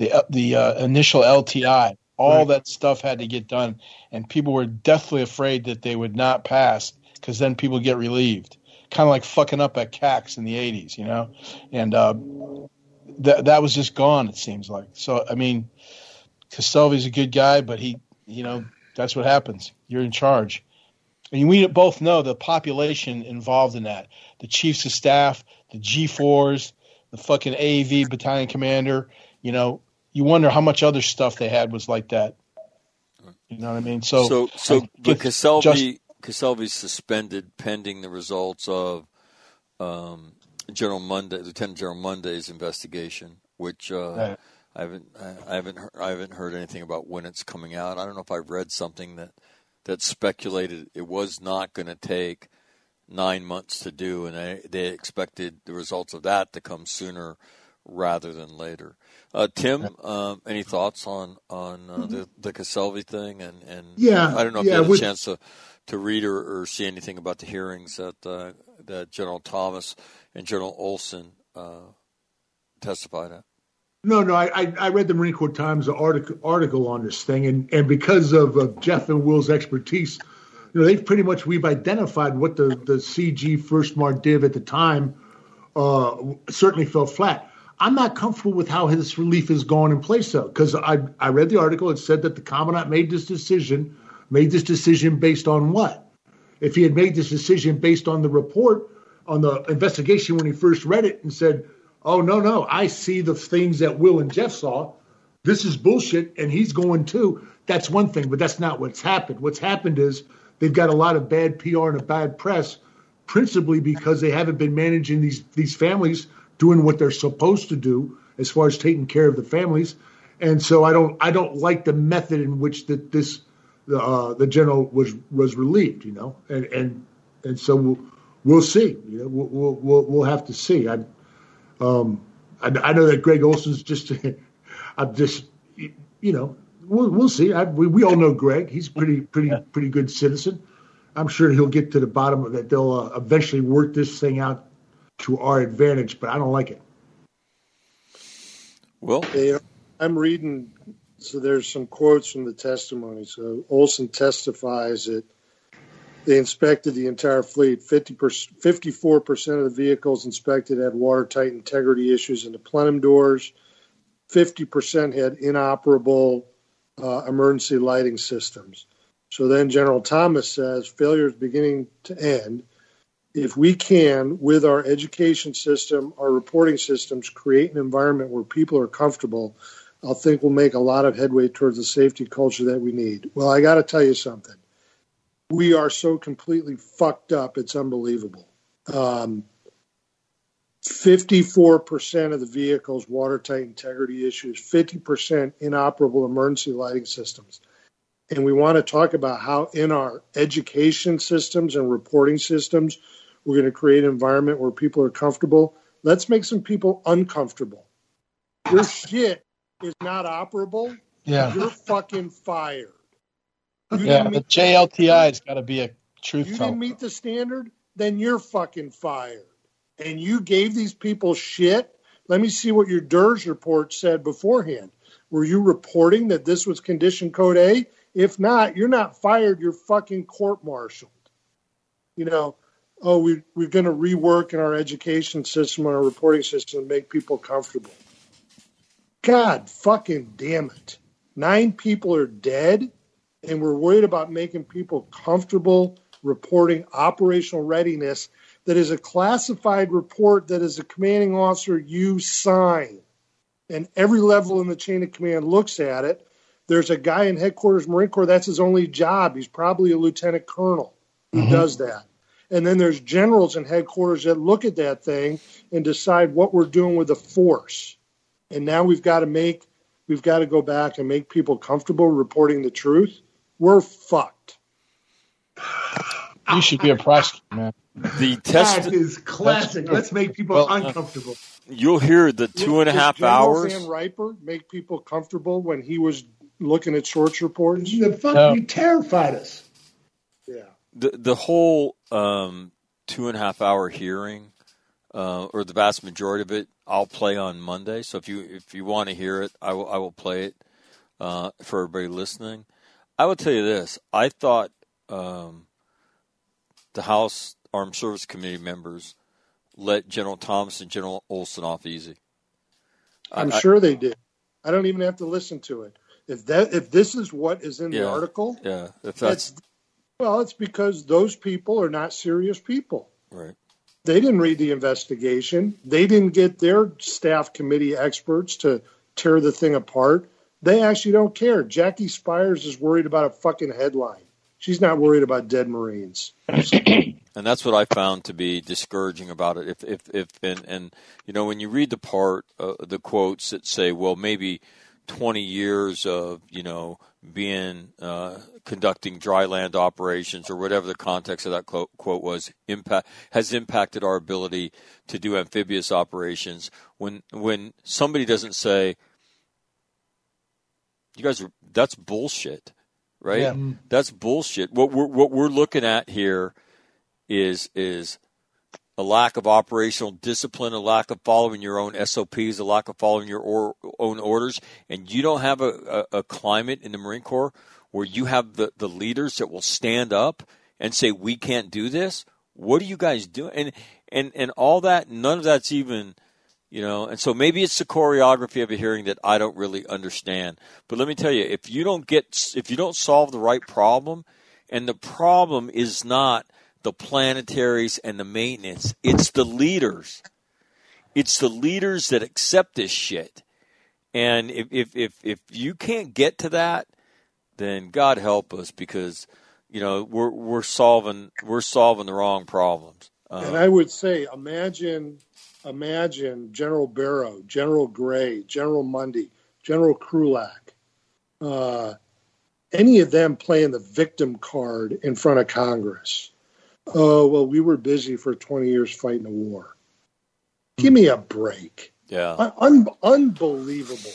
initial LTI. All right. That stuff had to get done, and people were deathly afraid that they would not pass because then people get relieved, kind of like fucking up at CACs in the 80s, and. That was just gone, it seems like. So, I mean, Castellvi's a good guy, but he, that's what happens. You're in charge. And we both know the population involved in that. The chiefs of staff, the G4s, the fucking AAV battalion commander, you wonder how much other stuff they had was like that. You know what I mean? So Castellvi's suspended pending the results of Lieutenant General Monday's investigation, which right. I haven't heard anything about when it's coming out. I don't know if I've read something that speculated it was not going to take 9 months to do, and they expected the results of that to come sooner rather than later. Tim, any thoughts on the Castellvi thing? And I don't know if you had a chance to read or see anything about the hearings that General Thomas and General Olson testified at. No, I read the Marine Corps Times article on this thing, and because of Jeff and Will's expertise, you know, we've identified what the CG First Mardiv at the time certainly fell flat. I'm not comfortable with how his relief has gone in place, though, because I read the article. It said that the commandant made this decision based on what? If he had made this decision based on the report, on the investigation when he first read it and said, oh, no, I see the things that Will and Jeff saw. This is bullshit, and he's going too. That's one thing, but that's not what's happened. What's happened is they've got a lot of bad PR and a bad press, principally because they haven't been managing these families, doing what they're supposed to do as far as taking care of the families. And so I don't like the method in which that the general was relieved, you know, and so we'll see, you know, we'll have to see. I know that Greg Olson's just, you know, we'll see. We all know Greg. He's pretty good citizen. I'm sure he'll get to the bottom of that. They'll eventually work this thing out to our advantage, but I don't like it. Well, I'm reading. So there's some quotes from the testimony. So Olson testifies that they inspected the entire fleet. 54% of the vehicles inspected had watertight integrity issues in the plenum doors. 50% had inoperable emergency lighting systems. So then General Thomas says, failure is beginning to end. If we can, with our education system, our reporting systems, create an environment where people are comfortable, I think we'll make a lot of headway towards the safety culture that we need. Well, I got to tell you something. We are so completely fucked up, it's unbelievable. 54% of the vehicles, watertight integrity issues, 50% inoperable emergency lighting systems. And we want to talk about how in our education systems and reporting systems, we're going to create an environment where people are comfortable. Let's make some people uncomfortable. Your shit is not operable. Yeah. You're fucking fired. The JLTI's got to be a truth. You didn't meet the standard, then you're fucking fired. And you gave these people shit. Let me see what your DERS report said beforehand. Were you reporting that this was condition code A? If not, you're not fired. You're fucking court-martialed. You know, we're going to rework in our education system and our reporting system and make people comfortable. God fucking damn it. 9 people are dead. And we're worried about making people comfortable reporting operational readiness that is a classified report that as a commanding officer you sign. And every level in the chain of command looks at it. There's a guy in headquarters Marine Corps, that's his only job. He's probably a lieutenant colonel who does that. And then there's generals in headquarters that look at that thing and decide what we're doing with the force. And now we've got to go back and make people comfortable reporting the truth. We're fucked. You should be a prosecutor, man. That is classic. Let's make people uncomfortable. You'll hear the 2.5 hours. Sam Riper make people comfortable when he was looking at Short's reports. You terrified us. Yeah. The whole 2.5 hour hearing, or the vast majority of it, I'll play on Monday. So if you want to hear it, I will play it for everybody listening. I will tell you this. I thought the House Armed Service Committee members let General Thomas and General Olson off easy. I'm sure they did. I don't even have to listen to it. If this is what is in the article, it's because those people are not serious people. Right. They didn't read the investigation. They didn't get their staff committee experts to tear the thing apart. They actually don't care. Jackie Spires is worried about a fucking headline. She's not worried about dead Marines. And that's what I found to be discouraging about it. If you know, when you read the part, the quotes that say, well, maybe 20 years of, you know, being conducting dry land operations or whatever the context of that quote was, has impacted our ability to do amphibious operations. When somebody doesn't say, you guys, that's bullshit, right? Yeah. That's bullshit. What we're looking at here is a lack of operational discipline, a lack of following your own SOPs, a lack of following your own orders, and you don't have a climate in the Marine Corps where you have the leaders that will stand up and say, we can't do this. What are you guys doing? And all that, none of that's even, you know, and so maybe it's the choreography of a hearing that I don't really understand. But let me tell you, if you don't solve the right problem, and the problem is not the planetaries and the maintenance. It's the leaders. It's the leaders that accept this shit. And if you can't get to that, then God help us, because you know we're solving the wrong problems. And I would say, imagine General Barrow, General Gray, General Mundy, General Krulak, any of them playing the victim card in front of Congress. Oh, well, we were busy for 20 years fighting a war. Give me a break. Yeah. Unbelievable.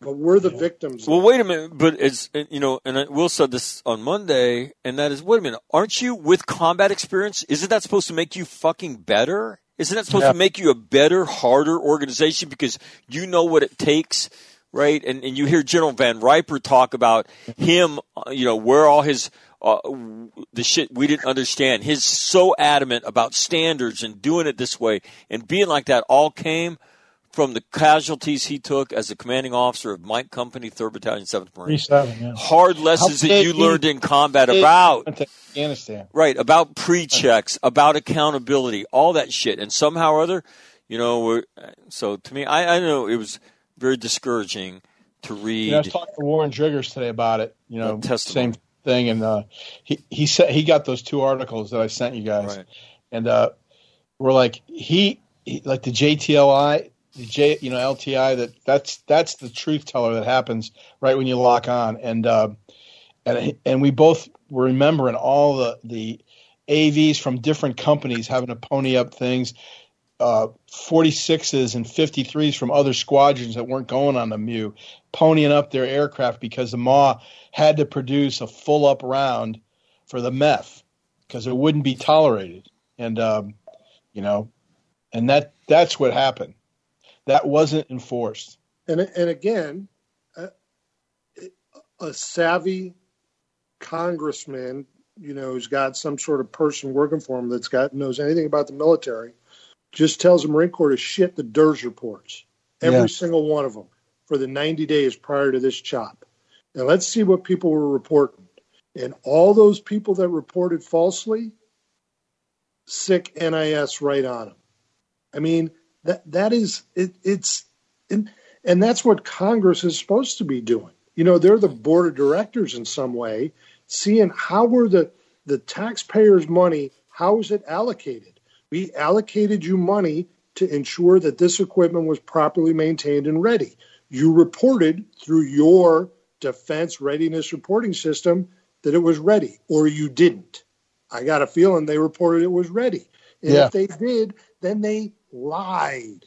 But we're the victims. Well, wait a minute. But it's, you know, and Will said this on Monday, and that is, wait a minute, aren't you with combat experience? Isn't that supposed to make you fucking better? Isn't that supposed to make you a better, harder organization because you know what it takes? Right, and you hear General Van Riper talk about him, you know, where all his the shit we didn't understand. His so adamant about standards and doing it this way and being like that all came from the casualties he took as a commanding officer of Mike Company, 3rd Battalion, 7th Marine. Hard lessons that you learned in combat about Afghanistan, right? About pre-checks, about accountability, all that shit, and somehow or other, you know. So to me, I know it was very discouraging to read. You know, I was talking to Warren Driggers today about it. You know, same thing, and he said he got those two articles that I sent you guys, right. And we're like he like the JTLI, LTI. That's the truth teller that happens right when you lock on, and we both were remembering all the AVs from different companies having to pony up things. 46s and 53s from other squadrons that weren't going on the MU, ponying up their aircraft because the MAW had to produce a full-up round for the MEF because it wouldn't be tolerated. And, you know, and that's what happened. That wasn't enforced. And again, a savvy congressman, you know, who's got some sort of person working for him that's knows anything about the military just tells the Marine Corps to shit the DERS reports, every single one of them, for the 90 days prior to this chop. And let's see what people were reporting. And all those people that reported falsely, sick NIS right on them. I mean, that is it, it's, and that's what Congress is supposed to be doing. You know, they're the board of directors in some way, seeing how were the taxpayers' money, how is it allocated? We allocated you money to ensure that this equipment was properly maintained and ready. You reported through your defense readiness reporting system that it was ready, or you didn't. I got a feeling they reported it was ready. And if they did, then they lied.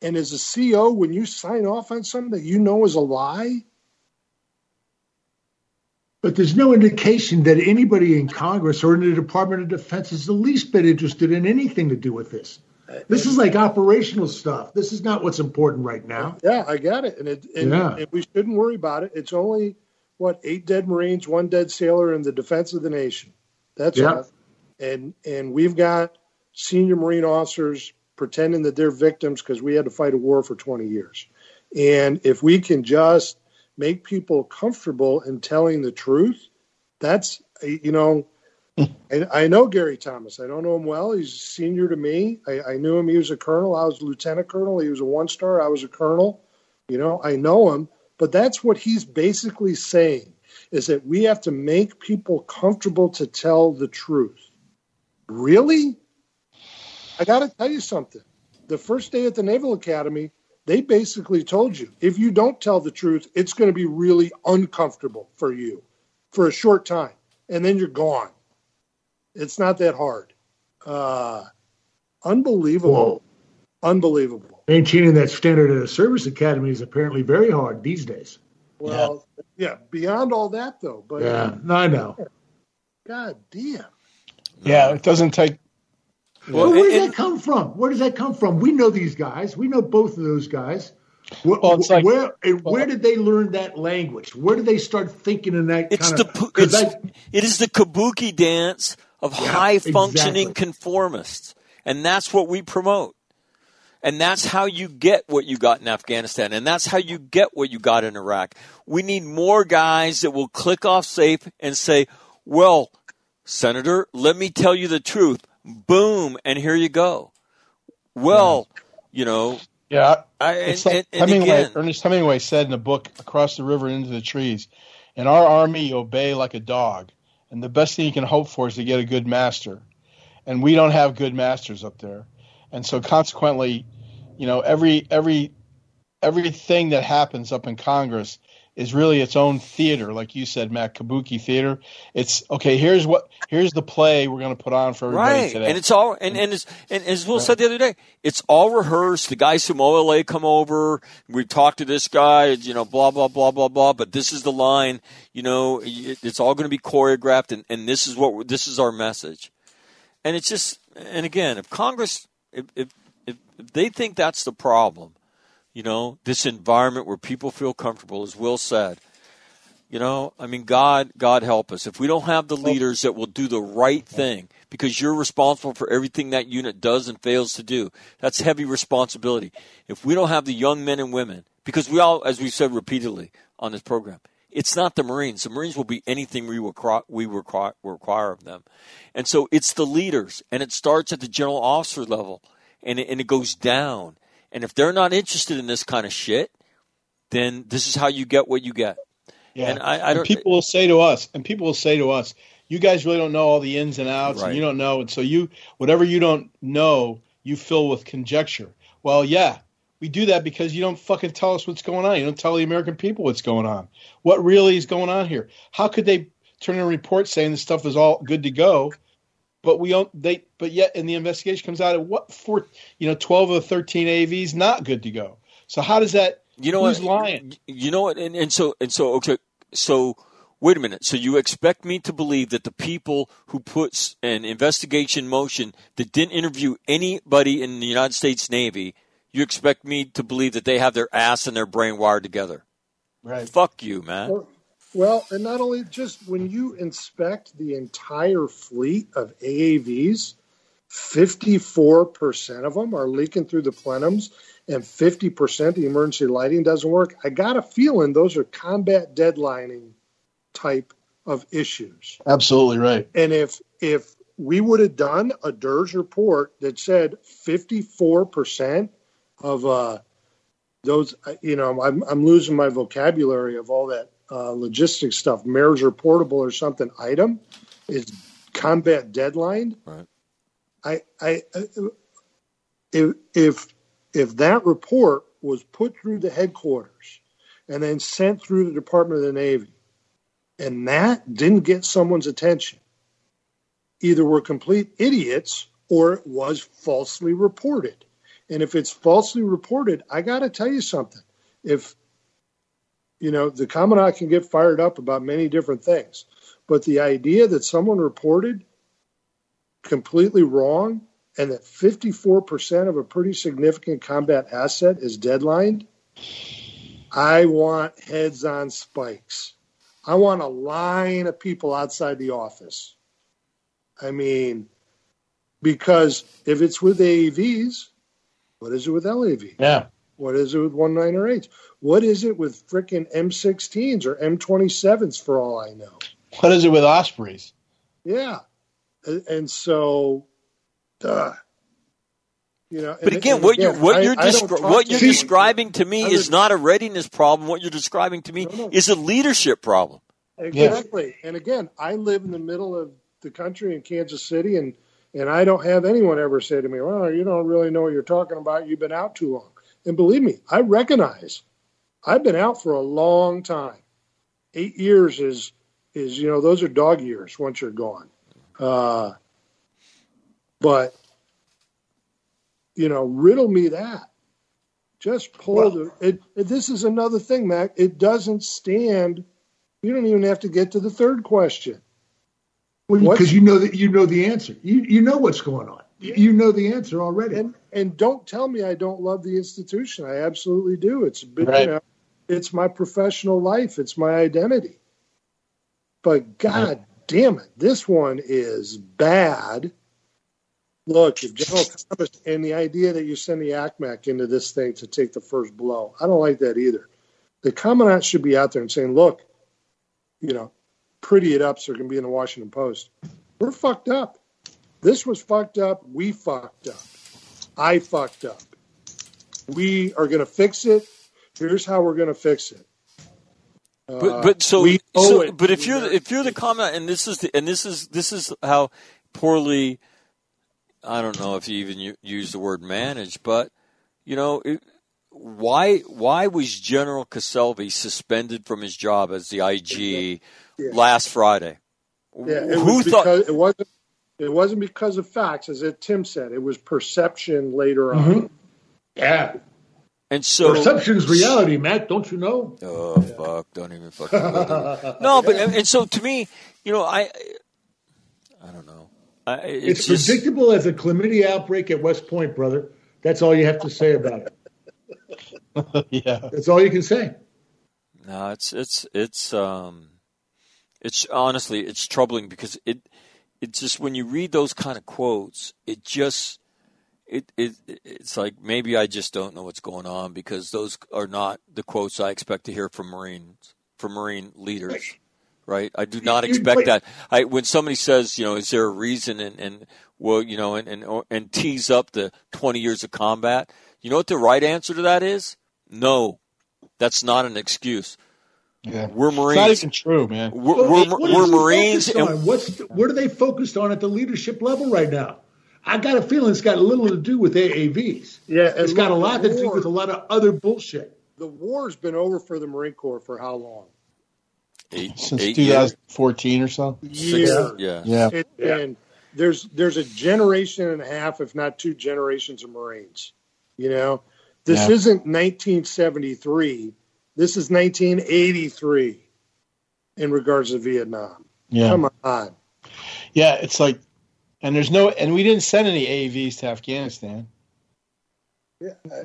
And as a CO, when you sign off on something that you know is a lie. But there's no indication that anybody in Congress or in the Department of Defense is the least bit interested in anything to do with this. This is like operational stuff. This is not what's important right now. Yeah, I got it. And we shouldn't worry about it. It's only, 8 dead Marines, 1 dead sailor in the defense of the nation. That's all. And we've got senior Marine officers pretending that they're victims because we had to fight a war for 20 years. And if we can just make people comfortable in telling the truth. That's, you know, I know Gary Thomas. I don't know him well. He's senior to me. I knew him. He was a colonel. I was a lieutenant colonel. He was a 1-star. I was a colonel. You know, I know him, but that's what he's basically saying, is that we have to make people comfortable to tell the truth. Really? I got to tell you something. The first day at the Naval Academy, they basically told you, if you don't tell the truth, it's going to be really uncomfortable for you for a short time, and then you're gone. It's not that hard. Unbelievable. Whoa. Unbelievable. Maintaining that standard at a service academy is apparently very hard these days. Well, yeah, beyond all that, though. But yeah, I know. God damn. Yeah, it doesn't take... Well, where does that come from? Where does that come from? We know these guys. We know both of those guys. Where did they learn that language? Where did they start thinking in that it is the kabuki dance of high-functioning conformists, and that's what we promote. And that's how you get what you got in Afghanistan, and that's how you get what you got in Iraq. We need more guys that will click off safe and say, well, Senator, let me tell you the truth. Boom, and here you go. Well, you know. Yeah, Ernest Hemingway said in the book, Across the River and Into the Trees, in our army you obey like a dog, and the best thing you can hope for is to get a good master. And we don't have good masters up there. And so consequently, you know, everything that happens up in Congress is really its own theater, like you said, Matt, kabuki theater. It's okay. Here's the play we're going to put on for everybody today. And it's all and as Will said the other day, it's all rehearsed. The guys from OLA come over. We talk to this guy. You know, blah blah blah blah blah. But this is the line. You know, it's all going to be choreographed, and this is our message. And it's just, and again, if Congress, if they think that's the problem. You know, this environment where people feel comfortable, as Will said. You know, I mean, God help us. If we don't have the leaders that will do the right thing, because you're responsible for everything that unit does and fails to do, that's heavy responsibility. If we don't have the young men and women, because we all, as we've said repeatedly on this program, it's not the Marines. The Marines will be anything we require of them. And so it's the leaders, and it starts at the general officer level, and it goes down. And if they're not interested in this kind of shit, then this is how you get what you get. Yeah. And people will say to us, you guys really don't know all the ins and outs, right. And you don't know. And so whatever you don't know, you fill with conjecture. Well, yeah, we do that because you don't fucking tell us what's going on. You don't tell the American people what's going on. What really is going on here? How could they turn in a report saying this stuff is all good to go? But yet in the investigation comes out at 12 of the 13 AVs not good to go. So how does that? You know who's lying? You know what? And so okay. So wait a minute. So you expect me to believe that the people who puts an investigation motion that didn't interview anybody in the United States Navy, you expect me to believe that they have their ass and their brain wired together? Right. Fuck you, man. Well, and not only just when you inspect the entire fleet of AAVs, 54% of them are leaking through the plenums and 50% the emergency lighting doesn't work. I got a feeling those are combat deadlining type of issues. Absolutely right. And if we would have done a DERS report that said 54% of those, you know, I'm losing my vocabulary of all that. Logistics stuff, mayor's reportable or something item is combat deadline. Right. If that report was put through the headquarters and then sent through the Department of the Navy, and that didn't get someone's attention, either we're complete idiots or it was falsely reported. And if it's falsely reported, I got to tell you something. You know, the commandant can get fired up about many different things, but the idea that someone reported completely wrong and that 54% of a pretty significant combat asset is deadlined, I want heads on spikes. I want a line of people outside the office. I mean, because if it's with AAVs, what is it with LAV? Yeah. What is it with 198s? What is it with frickin' M16s or M27s for all I know? What is it with Ospreys? Yeah. And so, You know, but again, what you're describing to me is not a readiness problem. What you're describing to me is a leadership problem. Exactly. Yeah. And again, I live in the middle of the country in Kansas City, and I don't have anyone ever say to me, well, you don't really know what you're talking about. You've been out too long. And believe me, I recognize I've been out for a long time. 8 years is you know, those are dog years once you're gone. But, you know, riddle me that. Just pull this is another thing, Mac. It doesn't stand. You don't even have to get to the third question. Well, because you know the answer. You know what's going on. You know the answer already. And don't tell me I don't love the institution. I absolutely do. It's been, right. You know, it's my professional life. It's my identity. But God damn it, this one is bad. Look, if General Thomas and the idea that you send the ACMAC into this thing to take the first blow, I don't like that either. The commandant should be out there and saying, look, you know, pretty it up so it can be in the Washington Post. We're fucked up. This was fucked up. We fucked up. I fucked up. We are going to fix it. Here's how we're going to fix it. But if you're the commandant, and this is how poorly, I don't know if you even use the word manage, but you know why was General Castellvi suspended from his job as the IG last Friday? Yeah, it wasn't because of facts, as Tim said. It was perception later on. Yeah. And so perception's reality, Matt, don't you know? Fuck, don't even fucking bother. No, but and so to me, you know, I don't know. It's just predictable as a chlamydia outbreak at West Point, brother. That's all you have to say about it. Yeah. That's all you can say. No, it's honestly it's troubling because it's just when you read those kind of quotes, it's like maybe I just don't know what's going on because those are not the quotes I expect to hear from Marine leaders, right? I do not expect that. When somebody says, you know, is there a reason and tease up the 20 years of combat, you know what the right answer to that is? No, that's not an excuse. Yeah. We're Marines. It's not even true, man. We're Marines. What are they focused on at the leadership level right now? I got a feeling it's got little to do with AAVs. Yeah, it's got a lot to do with a lot of other bullshit. The war's been over for the Marine Corps for how long? Since 2014 or so. Yeah. And there's a generation and a half, if not two generations of Marines. You know, this isn't 1973. This is 1983 in regards to Vietnam. Yeah. Come on. Yeah, it's like. And we didn't send any AAVs to Afghanistan.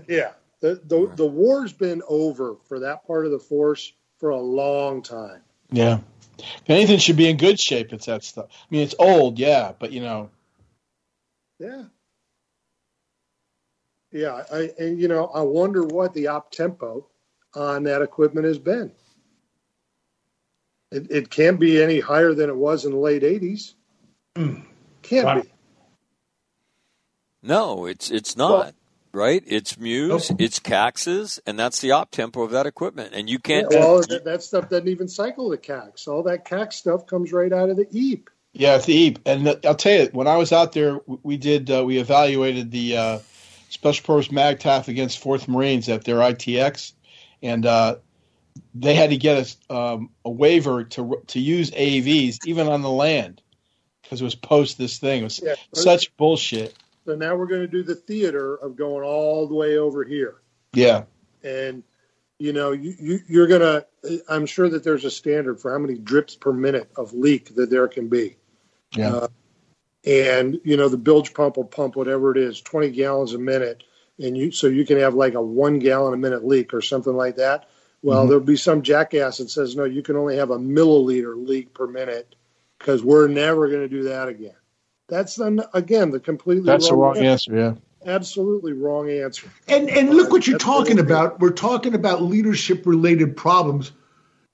Yeah. The war's been over for that part of the force for a long time. Yeah. If anything should be in good shape, it's that stuff. I mean, it's old, but you know. Yeah. Yeah, I wonder what the op tempo on that equipment has been. It can't be any higher than it was in the late 80s. Can't be. No, it's not, right? It's Muse, it's Caxes, and that's the op tempo of that equipment. And you can't. That stuff doesn't even cycle the Cax. All that Cax stuff comes right out of the EAP. Yeah, it's the EAP. And I'll tell you, when I was out there, we evaluated the Special Purpose MAGTAF against 4th Marines at their ITX, and they had to get us a waiver to use AAVs even on the land. Because it was post this thing. It was such bullshit. So now we're going to do the theater of going all the way over here. Yeah. And, you know, you're going to – I'm sure that there's a standard for how many drips per minute of leak that there can be. Yeah. And, you know, the bilge pump will pump whatever it is, 20 gallons a minute. And so you can have like a 1 gallon a minute leak or something like that. Well, there'll be some jackass that says, no, you can only have a milliliter leak per minute. Because we're never going to do that again. That's the wrong answer. Yeah, absolutely wrong answer. And look what you're talking about. We're talking about leadership related problems.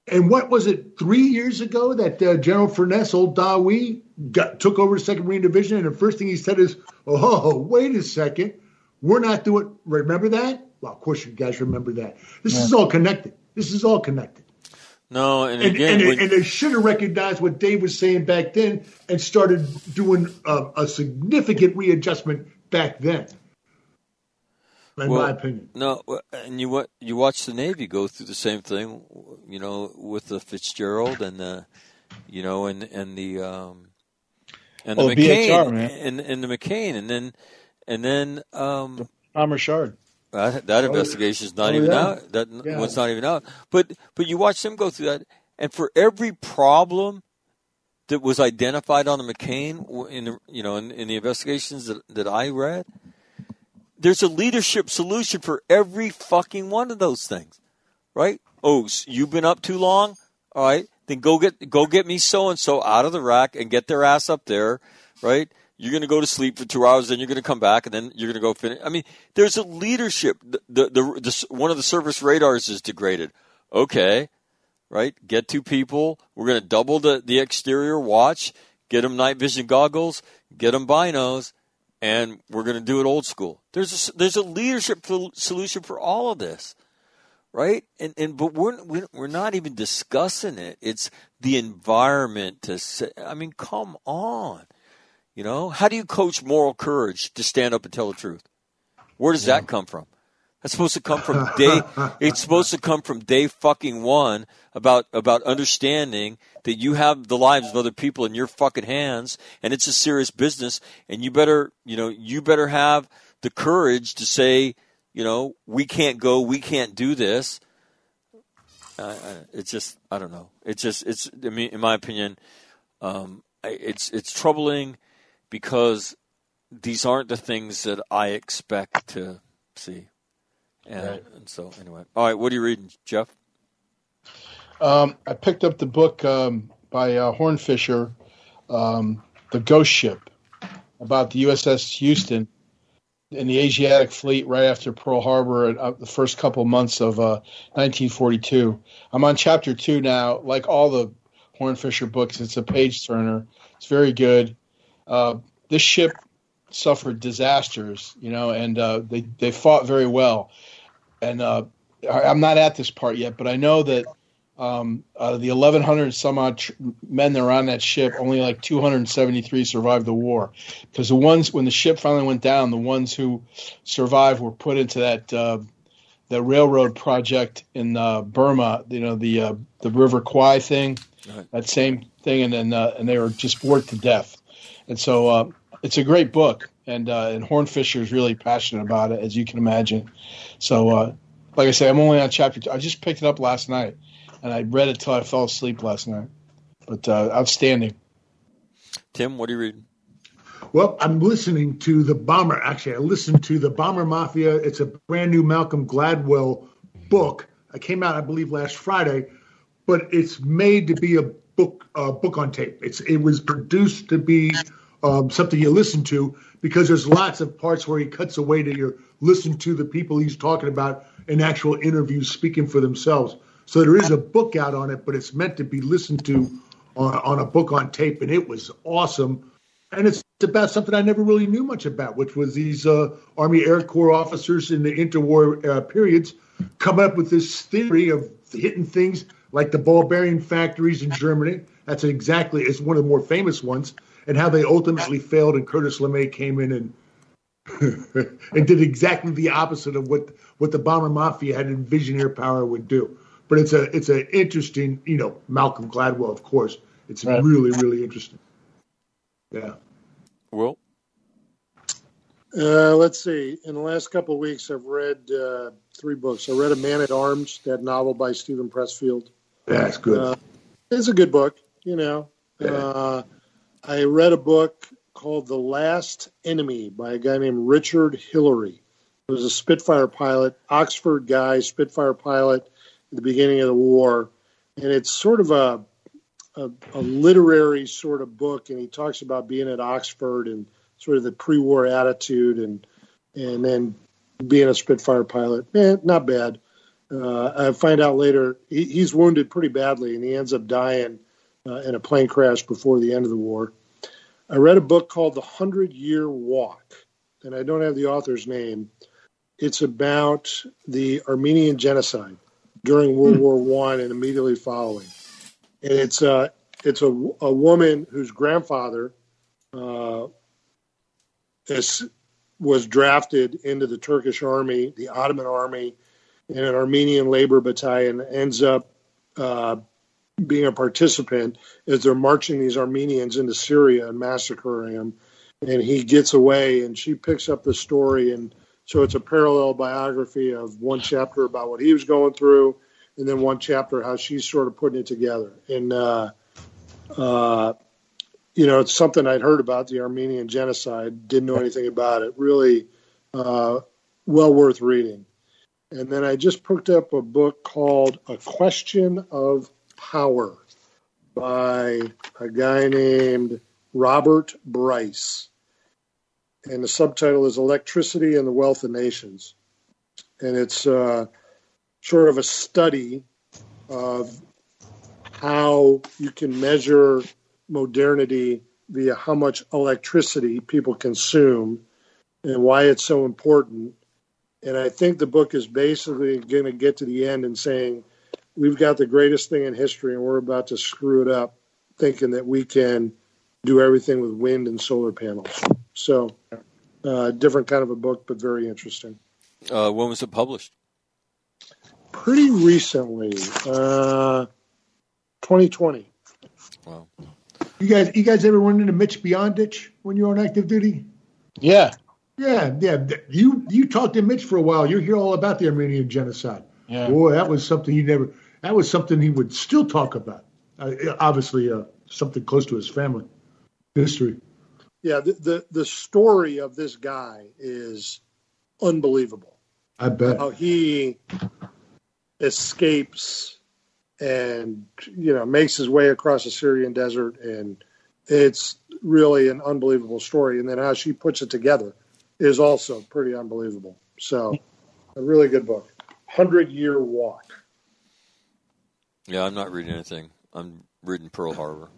And what was it 3 years ago that General Furness, old Dawi, took over the 2nd Marine Division, and the first thing he said is, "Oh, wait a second, We're not doing, remember that? Well, of course you guys remember that. This is all connected. This is all connected. No, and they should have recognized what Dave was saying back then and started doing a significant readjustment back then. In my opinion. No, and you watch the Navy go through the same thing, you know, with the Fitzgerald and the, you know, and the McCain, BHR, man. And the McCain, and then Tom Richard. That investigation is not even out. One's not even out. But you watch them go through that, and for every problem that was identified on the McCain in the investigations that I read, there's a leadership solution for every fucking one of those things, right? Oh, so you've been up too long. All right, then go get me so and so out of the rack and get their ass up there, right? You're going to go to sleep for 2 hours, then you're going to come back, and then you're going to go finish. I mean, there's a leadership. The one of the service radars is degraded. Okay, right? Get 2 people. We're going to double the exterior watch, get them night vision goggles, get them binos, and we're going to do it old school. There's a leadership solution for all of this, right? But we're not even discussing it. It's the environment to say, I mean, come on. You know, how do you coach moral courage to stand up and tell the truth? Where does that come from? That's supposed to come from day. It's supposed to come from day fucking one about understanding that you have the lives of other people in your fucking hands, and it's a serious business, and you better have the courage to say, you know, we can't go, we can't do this. It's just, I don't know. It's just, it's, I mean, in my opinion, it's troubling. Because these aren't the things that I expect to see. And so, anyway. All right, what are you reading, Jeff? I picked up the book by Hornfischer, The Ghost Ship, about the USS Houston and the Asiatic Fleet right after Pearl Harbor and the first couple months of 1942. I'm on Chapter 2 now. Like all the Hornfischer books, it's a page-turner. It's very good. This ship suffered disasters, you know, and they fought very well. And I'm not at this part yet, but I know that out of the 1,100 some odd men that were on that ship, only like 273 survived the war. Because the ones, when the ship finally went down, the ones who survived were put into that the railroad project in Burma, you know, the River Kwai thing, that same thing, and then and they were just bored to death. And so it's a great book, and Hornfisher is really passionate about it, as you can imagine. So, like I say, I'm only on Chapter 2. I just picked it up last night, and I read it till I fell asleep last night. But outstanding. Tim, what are you reading? Well, I'm listening to The Bomber. Actually, I listened to The Bomber Mafia. It's a brand-new Malcolm Gladwell book. It came out, I believe, last Friday, but it's made to be a book on tape. It was produced to be something you listen to, because there's lots of parts where he cuts away to your listen to the people he's talking about in actual interviews speaking for themselves. So there is a book out on it, but it's meant to be listened to on a book on tape, and it was awesome. And it's about something I never really knew much about, which was these Army Air Corps officers in the interwar periods coming up with this theory of hitting things like the ball bearing factories in Germany. It's one of the more famous ones, and how they ultimately failed, and Curtis LeMay came in and and did exactly the opposite of what the Bomber Mafia had envisioned air power would do. But it's an interesting, you know, Malcolm Gladwell, of course. It's really, really interesting. Yeah. Will? Let's see. In the last couple of weeks, I've read 3 books. I read A Man at Arms, that novel by Stephen Pressfield. That's good. It's a good book, you know. Yeah. I read a book called The Last Enemy by a guy named Richard Hillary. He was a Spitfire pilot, Oxford guy, Spitfire pilot at the beginning of the war. And it's sort of a literary sort of book, and he talks about being at Oxford and sort of the pre-war attitude and then being a Spitfire pilot. Not bad. I find out later he's wounded pretty badly, and he ends up dying in a plane crash before the end of the war. I read a book called The 100-Year Walk. and I don't have the author's name. It's about the Armenian genocide during World War I and immediately following. And it's a woman whose grandfather was drafted into the Turkish army, the Ottoman army, in an Armenian labor battalion, ends up being a participant as they're marching these Armenians into Syria and massacring them. And he gets away, and she picks up the story. And so it's a parallel biography of one chapter about what he was going through, and then one chapter how she's sort of putting it together. And, it's something I'd heard about, the Armenian genocide, didn't know anything about it. Really well worth reading. And then I just picked up a book called A Question of Power by a guy named Robert Bryce. And the subtitle is Electricity and the Wealth of Nations. And it's sort of a study of how you can measure modernity via how much electricity people consume and why it's so important. And I think the book is basically going to get to the end and saying, we've got the greatest thing in history and we're about to screw it up thinking that we can do everything with wind and solar panels. So different kind of a book, but very interesting. When was it published? Pretty recently, 2020. Wow. You guys ever run into Mitch Beyondich when you're on active duty? Yeah. Yeah. You talked to Mitch for a while. You hear all about the Armenian genocide. Yeah. Boy, that was something that was something he would still talk about. Obviously, something close to his family history. Yeah, the story of this guy is unbelievable. I bet. How he escapes and, makes his way across the Syrian desert, and it's really an unbelievable story. And then how she puts it together is also pretty unbelievable. So a really good book. 100-Year Walk. Yeah, I'm not reading anything. I'm reading Pearl Harbor.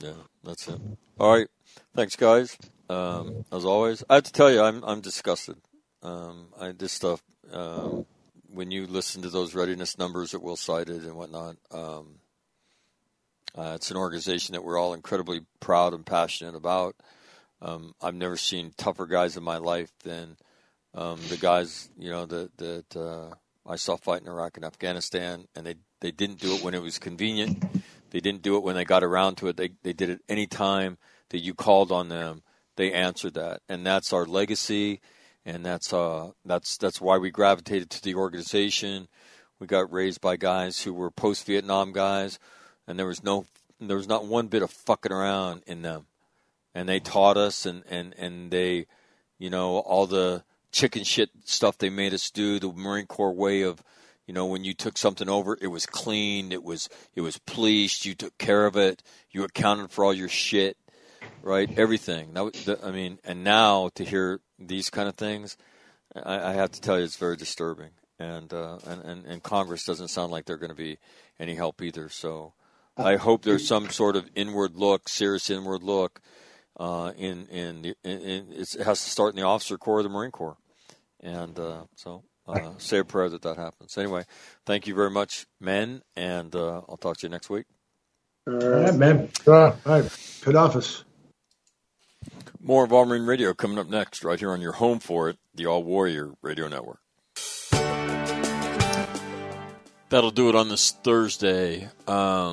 Yeah, that's it. All right. Thanks, guys. As always, I have to tell you, I'm disgusted. This stuff, when you listen to those readiness numbers that Will cited and whatnot, it's an organization that we're all incredibly proud and passionate about. I've never seen tougher guys in my life than the guys, that I saw fight in Iraq and Afghanistan, and they didn't do it when it was convenient. They didn't do it when they got around to it. They did it any time that you called on them. They answered that, and that's our legacy, and that's why we gravitated to the organization. We got raised by guys who were post-Vietnam guys, and there was not one bit of fucking around in them, and they taught us, and they, all the chicken shit stuff they made us do, the Marine Corps way of. When you took something over, it was clean, it was policed, you took care of it, you accounted for all your shit, right? Everything. And now to hear these kind of things, I have to tell you, it's very disturbing. And Congress doesn't sound like they're going to be any help either. So I hope there's some sort of serious inward look. It has to start in the officer corps of the Marine Corps, say a prayer that happens. Anyway, thank you very much, men, and I'll talk to you next week. All right, man. All right. Good office. More of All Marine Radio coming up next, right here on your home for it, the All Warrior Radio Network. That'll do it on this Thursday. I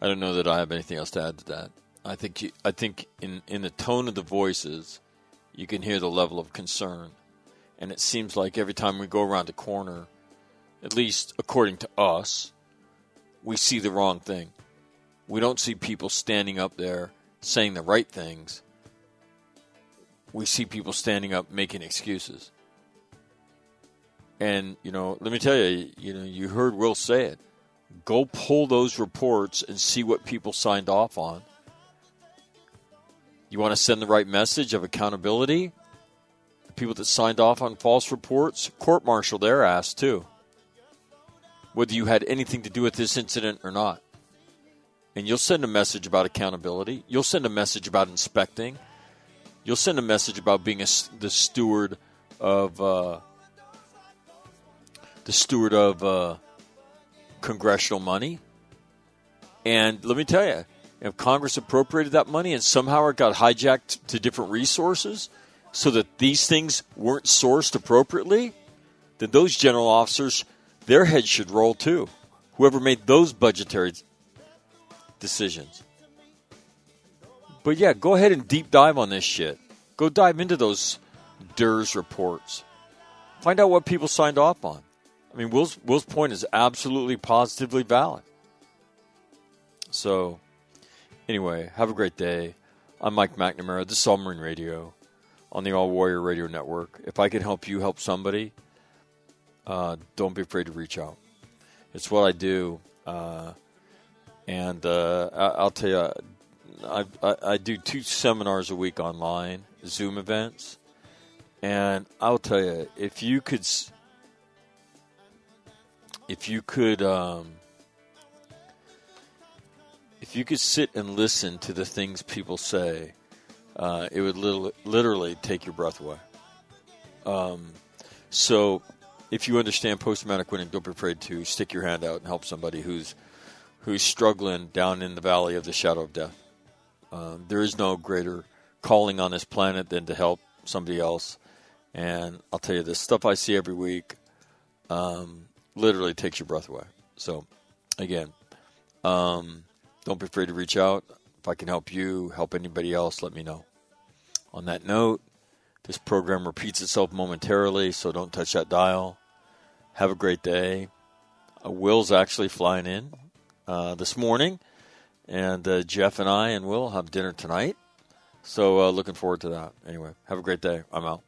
don't know that I have anything else to add to that. I think in the tone of the voices, you can hear the level of concern. And it seems like every time we go around the corner, at least according to us, we see the wrong thing. We don't see people standing up there saying the right things. We see people standing up making excuses. And, let me tell you, you heard Will say it. Go pull those reports and see what people signed off on. You want to send the right message of accountability? The people that signed off on false reports, court-martial their ass too, whether you had anything to do with this incident or not. And you'll send a message about accountability. You'll send a message about inspecting. You'll send a message about being the steward of congressional money. And let me tell you, if Congress appropriated that money and somehow it got hijacked to different resources so that these things weren't sourced appropriately, then those general officers, their heads should roll too. Whoever made those budgetary decisions. But yeah, go ahead and deep dive on this shit. Go dive into those DERS reports. Find out what people signed off on. I mean, Will's point is absolutely positively valid. So, anyway, have a great day. I'm Mike McNamara. This is All Marine Radio on the All Warrior Radio Network. If I can help you help somebody, don't be afraid to reach out. It's what I do. I'll tell you, I do 2 seminars a week online, Zoom events. And I'll tell you, if you could sit and listen to the things people say, it would literally take your breath away. So if you understand post-traumatic winning, don't be afraid to stick your hand out and help somebody who's struggling down in the valley of the shadow of death. There is no greater calling on this planet than to help somebody else. And I'll tell you, the stuff I see every week literally takes your breath away. So, again, don't be afraid to reach out. If I can help you, help anybody else, let me know. On that note, this program repeats itself momentarily, so don't touch that dial. Have a great day. Will's actually flying in this morning, and Jeff and I and Will have dinner tonight. So looking forward to that. Anyway, have a great day. I'm out.